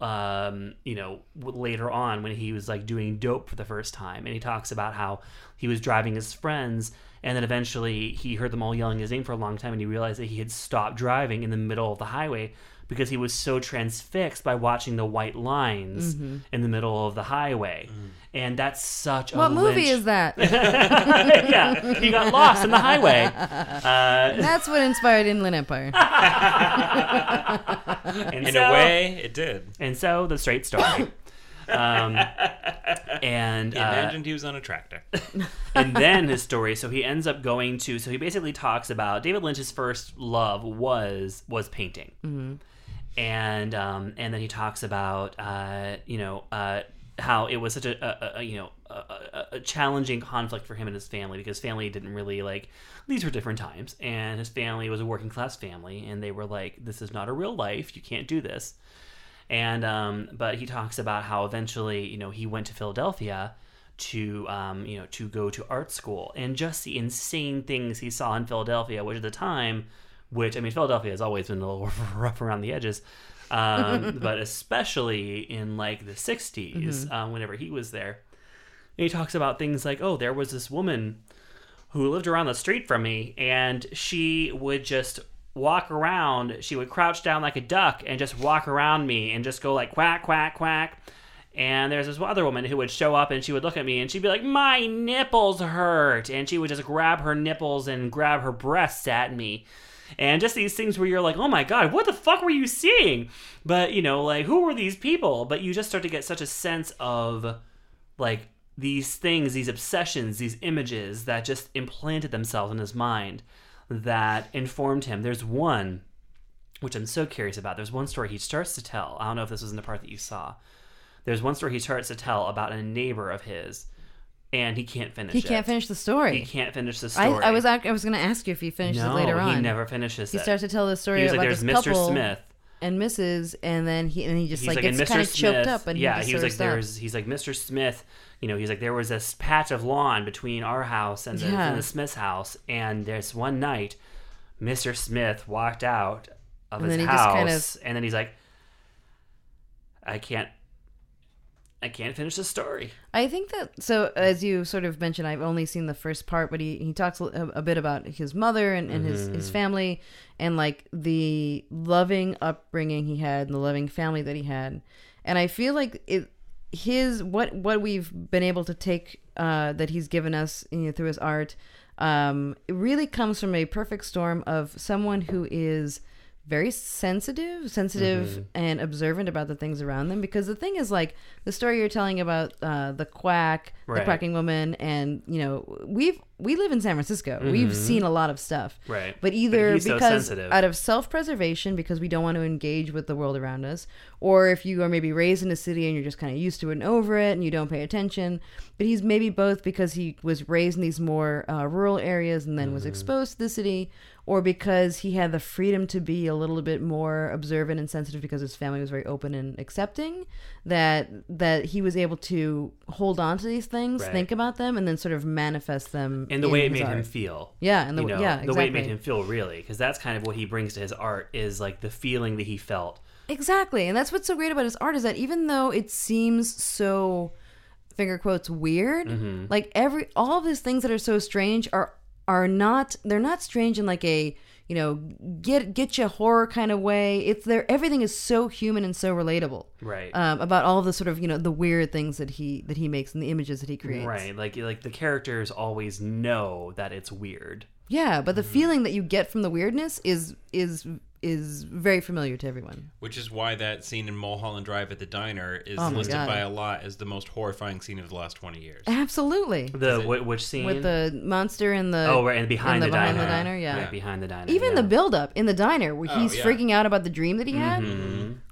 you know, later on when he was like doing dope for the first time, and he talks about how he was driving his friends, and then eventually he heard them all yelling his name for a long time, and he realized that he had stopped driving in the middle of the highway because he was so transfixed by watching the white lines in the middle of the highway. And that's such a What movie is that? Yeah, he got lost in the highway. That's what inspired Inland Empire. And in so, a way, it did. And so, the straight story. And he imagined he was on a tractor. And then his story, so he ends up going to, so he basically talks about David Lynch's first love was painting. And then he talks about, you know, how it was such a you know, a challenging conflict for him and his family, because family didn't really, like, these were different times, and his family was a working class family, and they were like, this is not a real life, you can't do this. And, but he talks about how eventually, you know, he went to Philadelphia to, you know, to go to art school, and just the insane things he saw in Philadelphia, which at the time, which, I mean, Philadelphia has always been a little rough around the edges, but especially in like the 60s, whenever he was there. And he talks about things like, oh, there was this woman who lived around the street from me, and she would just walk around, she would crouch down like a duck and just walk around me and just go like quack, quack, quack. And there's this other woman who would show up, and she would look at me and she'd be like, my nipples hurt. And she would just grab her nipples and grab her breasts at me. And just these things where you're like, oh my God, what the fuck were you seeing? But, you know, like, who were these people? But you just start to get such a sense of, like, these things, these obsessions, these images that just implanted themselves in his mind that informed him. There's one, which I'm so curious about. There's one story he starts to tell. I don't know if this was in the part that you saw. There's one story he starts to tell about a neighbor of his, and he can't finish it. He can't finish the story. He can't finish the story. I was going to ask you if he finishes it later on. No, he never finishes it. He starts to tell the story about like, this Mr. couple Smith and Mrs. And then he just like gets kind of choked up. And yeah, he was like, he's like, Mr. Smith, you know, he's like, there was this patch of lawn between our house and the Smith's house. And there's one night, Mr. Smith walked out of his house. And then he's like, I can't finish the story. I think that, so as you sort of mentioned, I've only seen the first part, but he talks a bit about his mother and his family, and like the loving upbringing he had and the loving family that he had. And I feel like what we've been able to take that he's given us, you know, through his art, it really comes from a perfect storm of someone who is very sensitive and observant about the things around them. Because the thing is, like, the story you're telling about the quacking woman, and, you know, we live in San Francisco. We've seen a lot of stuff. Right. But either because out of self-preservation, because we don't want to engage with the world around us, or if you are maybe raised in a city and you're just kind of used to it and over it and you don't pay attention. But he's maybe both, because he was raised in these more rural areas and then was exposed to the city, or because he had the freedom to be a little bit more observant and sensitive because his family was very open and accepting, that he was able to hold on to these things, think about them, and then sort of manifest them in the way it made him feel. Yeah, and the way it made him feel, really, because that's kind of what he brings to his art, is like the feeling that he felt. Exactly, and that's what's so great about his art, is that even though it seems so, finger quotes, weird, like all of these things that are so strange are not strange in like a, you know, get you horror kind of way. It's there. Everything is so human and so relatable. Right. About all the sort of, you know, the weird things that he makes and the images that he creates. Right. Like the characters always know that it's weird. Yeah, but the feeling that you get from the weirdness is very familiar to everyone. Which is why that scene in Mulholland Drive at the diner is listed by a lot as the most horrifying scene of the last 20 years. Absolutely. Which scene? With the monster in the... Oh, right, and behind the diner. Yeah. Right behind the diner. Even the build-up in the diner where he's freaking out about the dream that he had.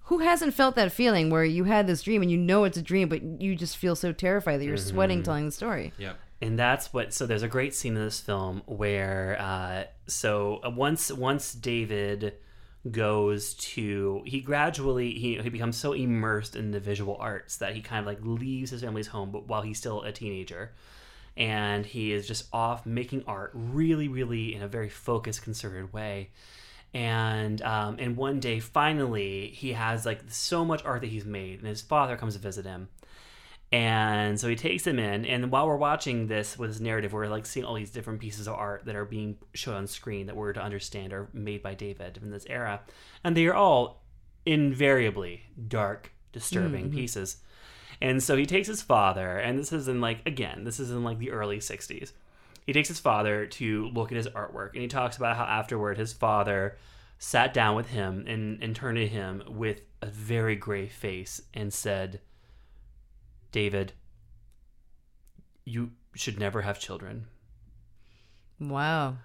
Who hasn't felt that feeling where you had this dream and you know it's a dream, but you just feel so terrified that you're sweating telling the story? Yep. And that's what... So there's a great scene in this film where... So once David goes to, he becomes so immersed in the visual arts that he kind of like leaves his family's home, but while he's still a teenager, and he is just off making art really, really in a very focused, concerted way. And one day, finally, he has like so much art that he's made, and his father comes to visit him. And so he takes him in, and while we're watching this with his narrative, we're like seeing all these different pieces of art that are being shown on screen that we're to understand are made by David in this era. And they are all invariably dark, disturbing pieces. And so he takes his father, and this is in the early 60s. He takes his father to look at his artwork, and he talks about how afterward his father sat down with him and turned to him with a very grave face and said, "David, you should never have children." Wow.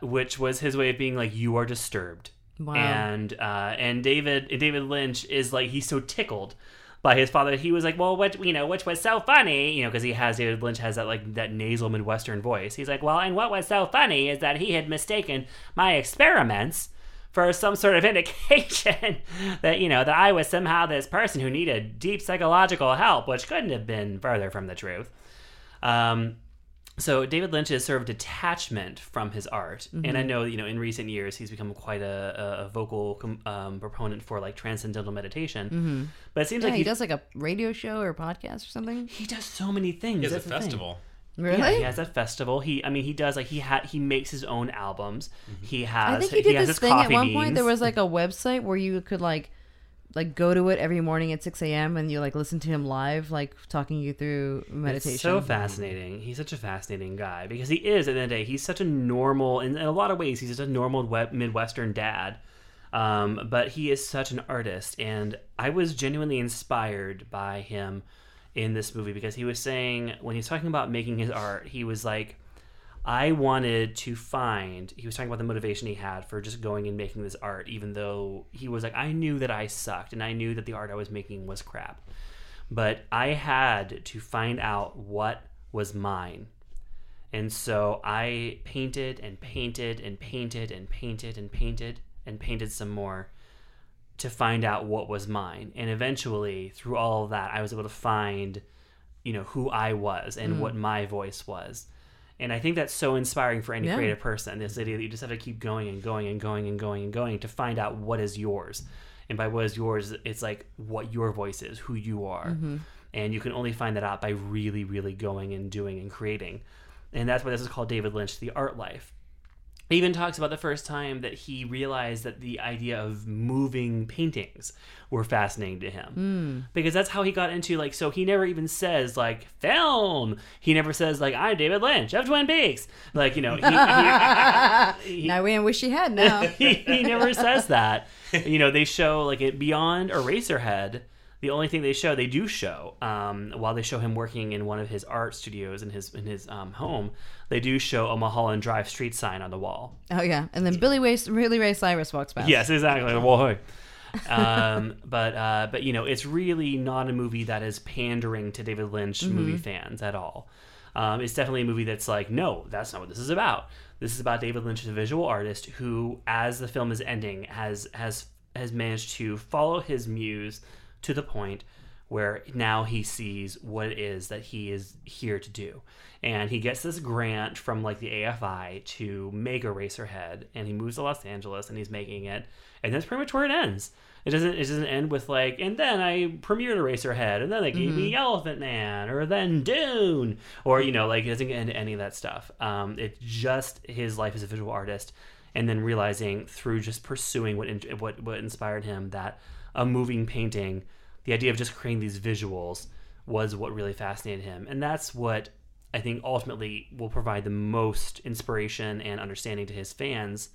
Which was his way of being like, you are disturbed. Wow. And David Lynch is like, he's so tickled by his father. He was like, well, which was so funny, because David Lynch has that like that nasal Midwestern voice. He's like, well, and what was so funny is that he had mistaken my experiments for some sort of indication that, that I was somehow this person who needed deep psychological help, which couldn't have been further from the truth. So David Lynch has sort of detachment from his art. Mm-hmm. And I know, in recent years, he's become quite a vocal proponent for like transcendental meditation. Mm-hmm. But it seems like he does like a radio show or a podcast or something. He does so many things. He has a festival. Really? Yeah, he has a festival. He makes his own albums. Mm-hmm. He has this thing at one point. There was like a website where you could like go to it every morning at 6 a.m. and you like listen to him live, like talking you through meditation. It's so fascinating. He's such a fascinating guy because he is, at the end of the day, he's such a normal, in a lot of ways, he's just a normal Midwestern dad. But he is such an artist, and I was genuinely inspired by him in this movie because he was saying, when he's talking about making his art, he was like, he was talking about the motivation he had for just going and making this art, even though he was like, I knew that I sucked and I knew that the art I was making was crap, but I had to find out what was mine. And so I painted and painted and painted and painted and painted and painted some more to find out what was mine. And eventually, through all of that, I was able to find, who I was and what my voice was. And I think that's so inspiring for any creative person, this idea that you just have to keep going and going and going and going and going to find out what is yours. And by what is yours, it's like what your voice is, who you are. Mm-hmm. And you can only find that out by really, really going and doing and creating. And that's why this is called David Lynch, The Art Life. He even talks about the first time that he realized that the idea of moving paintings were fascinating to him. Mm. Because that's how he got into, like, so he never even says, like, film. He never says, like, I'm David Lynch of Twin Peaks. Like, he now we wish he had now. he never says that. They show, like, it beyond Eraserhead. The only thing while they show him working in one of his art studios in his home, they do show a Mulholland Drive street sign on the wall. Oh, yeah. And then Billy Ray Cyrus walks past. Yes, exactly. Well, hey. But, it's really not a movie that is pandering to David Lynch movie fans at all. It's definitely a movie that's like, no, that's not what this is about. This is about David Lynch, the visual artist, who, as the film is ending, has managed to follow his muse to the point where now he sees what it is that he is here to do. And he gets this grant from like the AFI to make Eraserhead, and he moves to Los Angeles and he's making it. And that's pretty much where it ends. It doesn't end with like, and then I premiered Eraserhead, and then they gave me Elephant Man, or then Dune, or, it doesn't get into any of that stuff. It's just his life as a visual artist, and then realizing through just pursuing what inspired him that a moving painting, the idea of just creating these visuals, was what really fascinated him. And that's what I think ultimately will provide the most inspiration and understanding to his fans.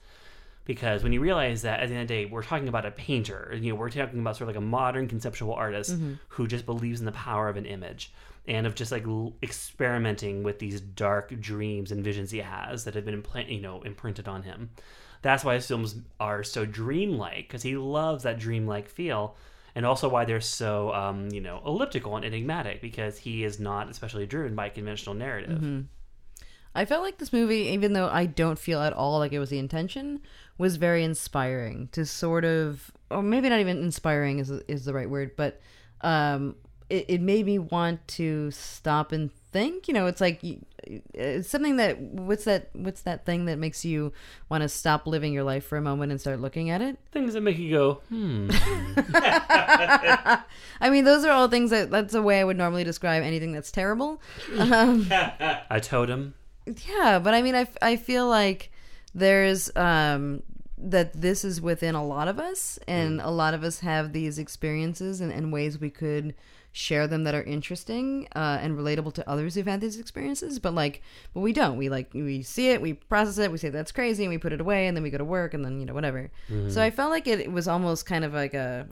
Because when you realize that at the end of the day, we're talking about a painter, we're talking about sort of like a modern conceptual artist who just believes in the power of an image and of just like experimenting with these dark dreams and visions he has that have been imprinted on him. That's why his films are so dreamlike, because he loves that dreamlike feel, and also why they're so, elliptical and enigmatic, because he is not especially driven by conventional narrative. Mm-hmm. I felt like this movie, even though I don't feel at all like it was the intention, was very inspiring to sort of, or maybe not even inspiring is the right word, but it made me want to stop and think. You know, it's like it's something that what's that thing that makes you want to stop living your life for a moment and start looking at it? Things that make you go, I mean, those are all things that's the way I would normally describe anything that's terrible. A totem. Yeah, but I mean, I feel like there's that this is within a lot of us, and a lot of us have these experiences and ways we could share them that are interesting and relatable to others who've had these experiences, but we don't. We see it, we process it, we say that's crazy, and we put it away, and then we go to work, and then whatever. Mm-hmm. So I felt like it was almost kind of like a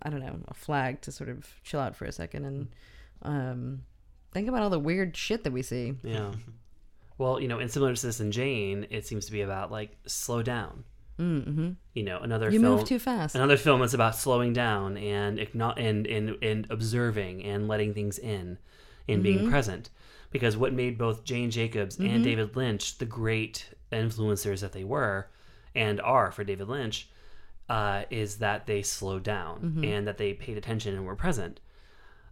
flag to sort of chill out for a second and think about all the weird shit that we see. Yeah. Well, and similar to Citizen Jane, it seems to be about slow down. Mm-hmm. You move too fast. Another film is about slowing down and observing and letting things in and being present, because what made both Jane Jacobs and David Lynch the great influencers that they were and are for David Lynch is that they slowed down and that they paid attention and were present.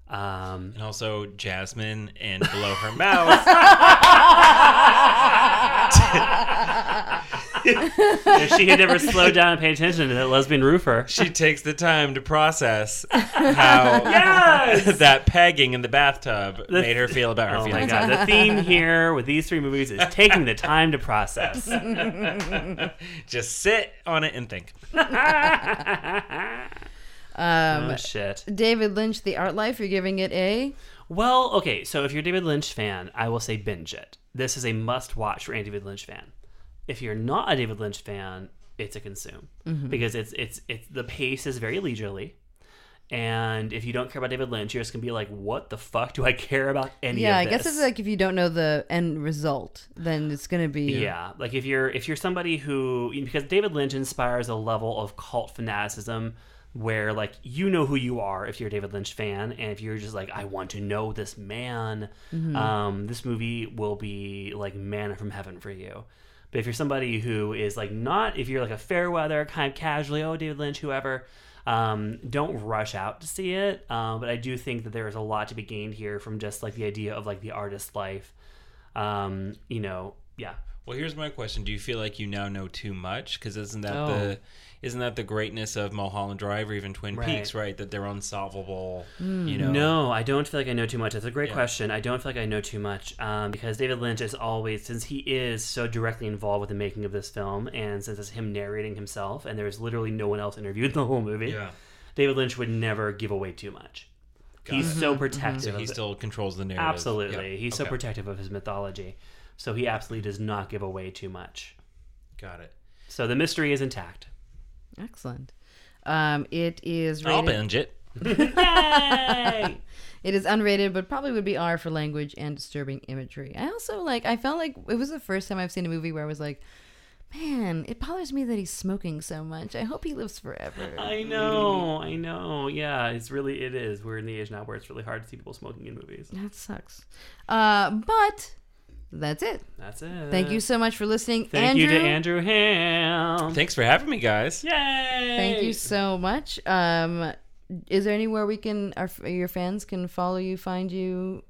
And also Jasmine in Below Her Mouth. If she had never slowed down and paid attention to that lesbian roofer, she takes the time to process how that pegging in the bathtub made her feel about her feelings. Oh my God, the theme here with these three movies is taking the time to process. Just sit on it and think. Oh shit! David Lynch, The Art Life. You're giving it a... Well, okay. So if you're a David Lynch fan, I will say binge it. This is a must-watch for any David Lynch fan. If you're not a David Lynch fan, it's a consume because it's the pace is very leisurely, and if you don't care about David Lynch, you're just gonna be like, what the fuck do I care about any of this? Yeah, I guess it's like if you don't know the end result, then it's gonna be like if you're somebody who, because David Lynch inspires a level of cult fanaticism where who you are if you're a David Lynch fan, and if you're just like, I want to know this man, this movie will be like manna from heaven for you. But if you're somebody who is not, if you're a fair weather kind of casually, David Lynch, whoever, don't rush out to see it. But I do think that there is a lot to be gained here from just the idea of the artist's life. Well, here's my question: do you feel like you now know too much? Because isn't that the greatness of Mulholland Drive or even Twin Peaks, right? That they're unsolvable. No, I don't feel like I know too much. That's a great question. I don't feel like I know too much because David Lynch is always, since he is so directly involved with the making of this film, and since it's him narrating himself, and there's literally no one else interviewed in the whole movie. Yeah. David Lynch would never give away too much. He's so protective. So he still controls the narrative. Absolutely, yep. He's so protective of his mythology. So he absolutely does not give away too much. Got it. So the mystery is intact. Excellent. It is rated... I'll binge it. Yay! It is unrated, but probably would be R for language and disturbing imagery. I also I felt like it was the first time I've seen a movie where I was like, man, it bothers me that he's smoking so much. I hope he lives forever. I know. Yeah, it is. We're in the age now where it's really hard to see people smoking in movies. That sucks. But... That's it. Thank you so much for listening. Thank you to Andrew Hampp. Thanks for having me, guys. Yay! Thank you so much. Is there anywhere we can, your fans can follow you, find you,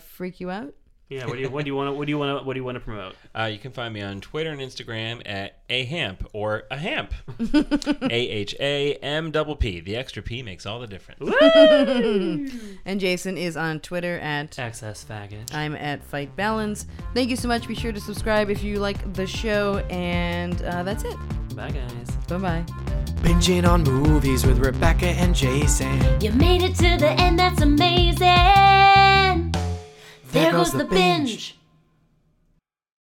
freak you out? Yeah. What do you want to promote? You can find me on Twitter and Instagram at ahamp or a hamp. AHAMPP. The extra P makes all the difference. And Jason is on Twitter at XSFaggot. I'm at FightBalance. Thank you so much. Be sure to subscribe if you like the show. And that's it. Bye, guys. Bye. Binging on movies with Rebecca and Jason. You made it to the end. That's amazing. There goes the binge.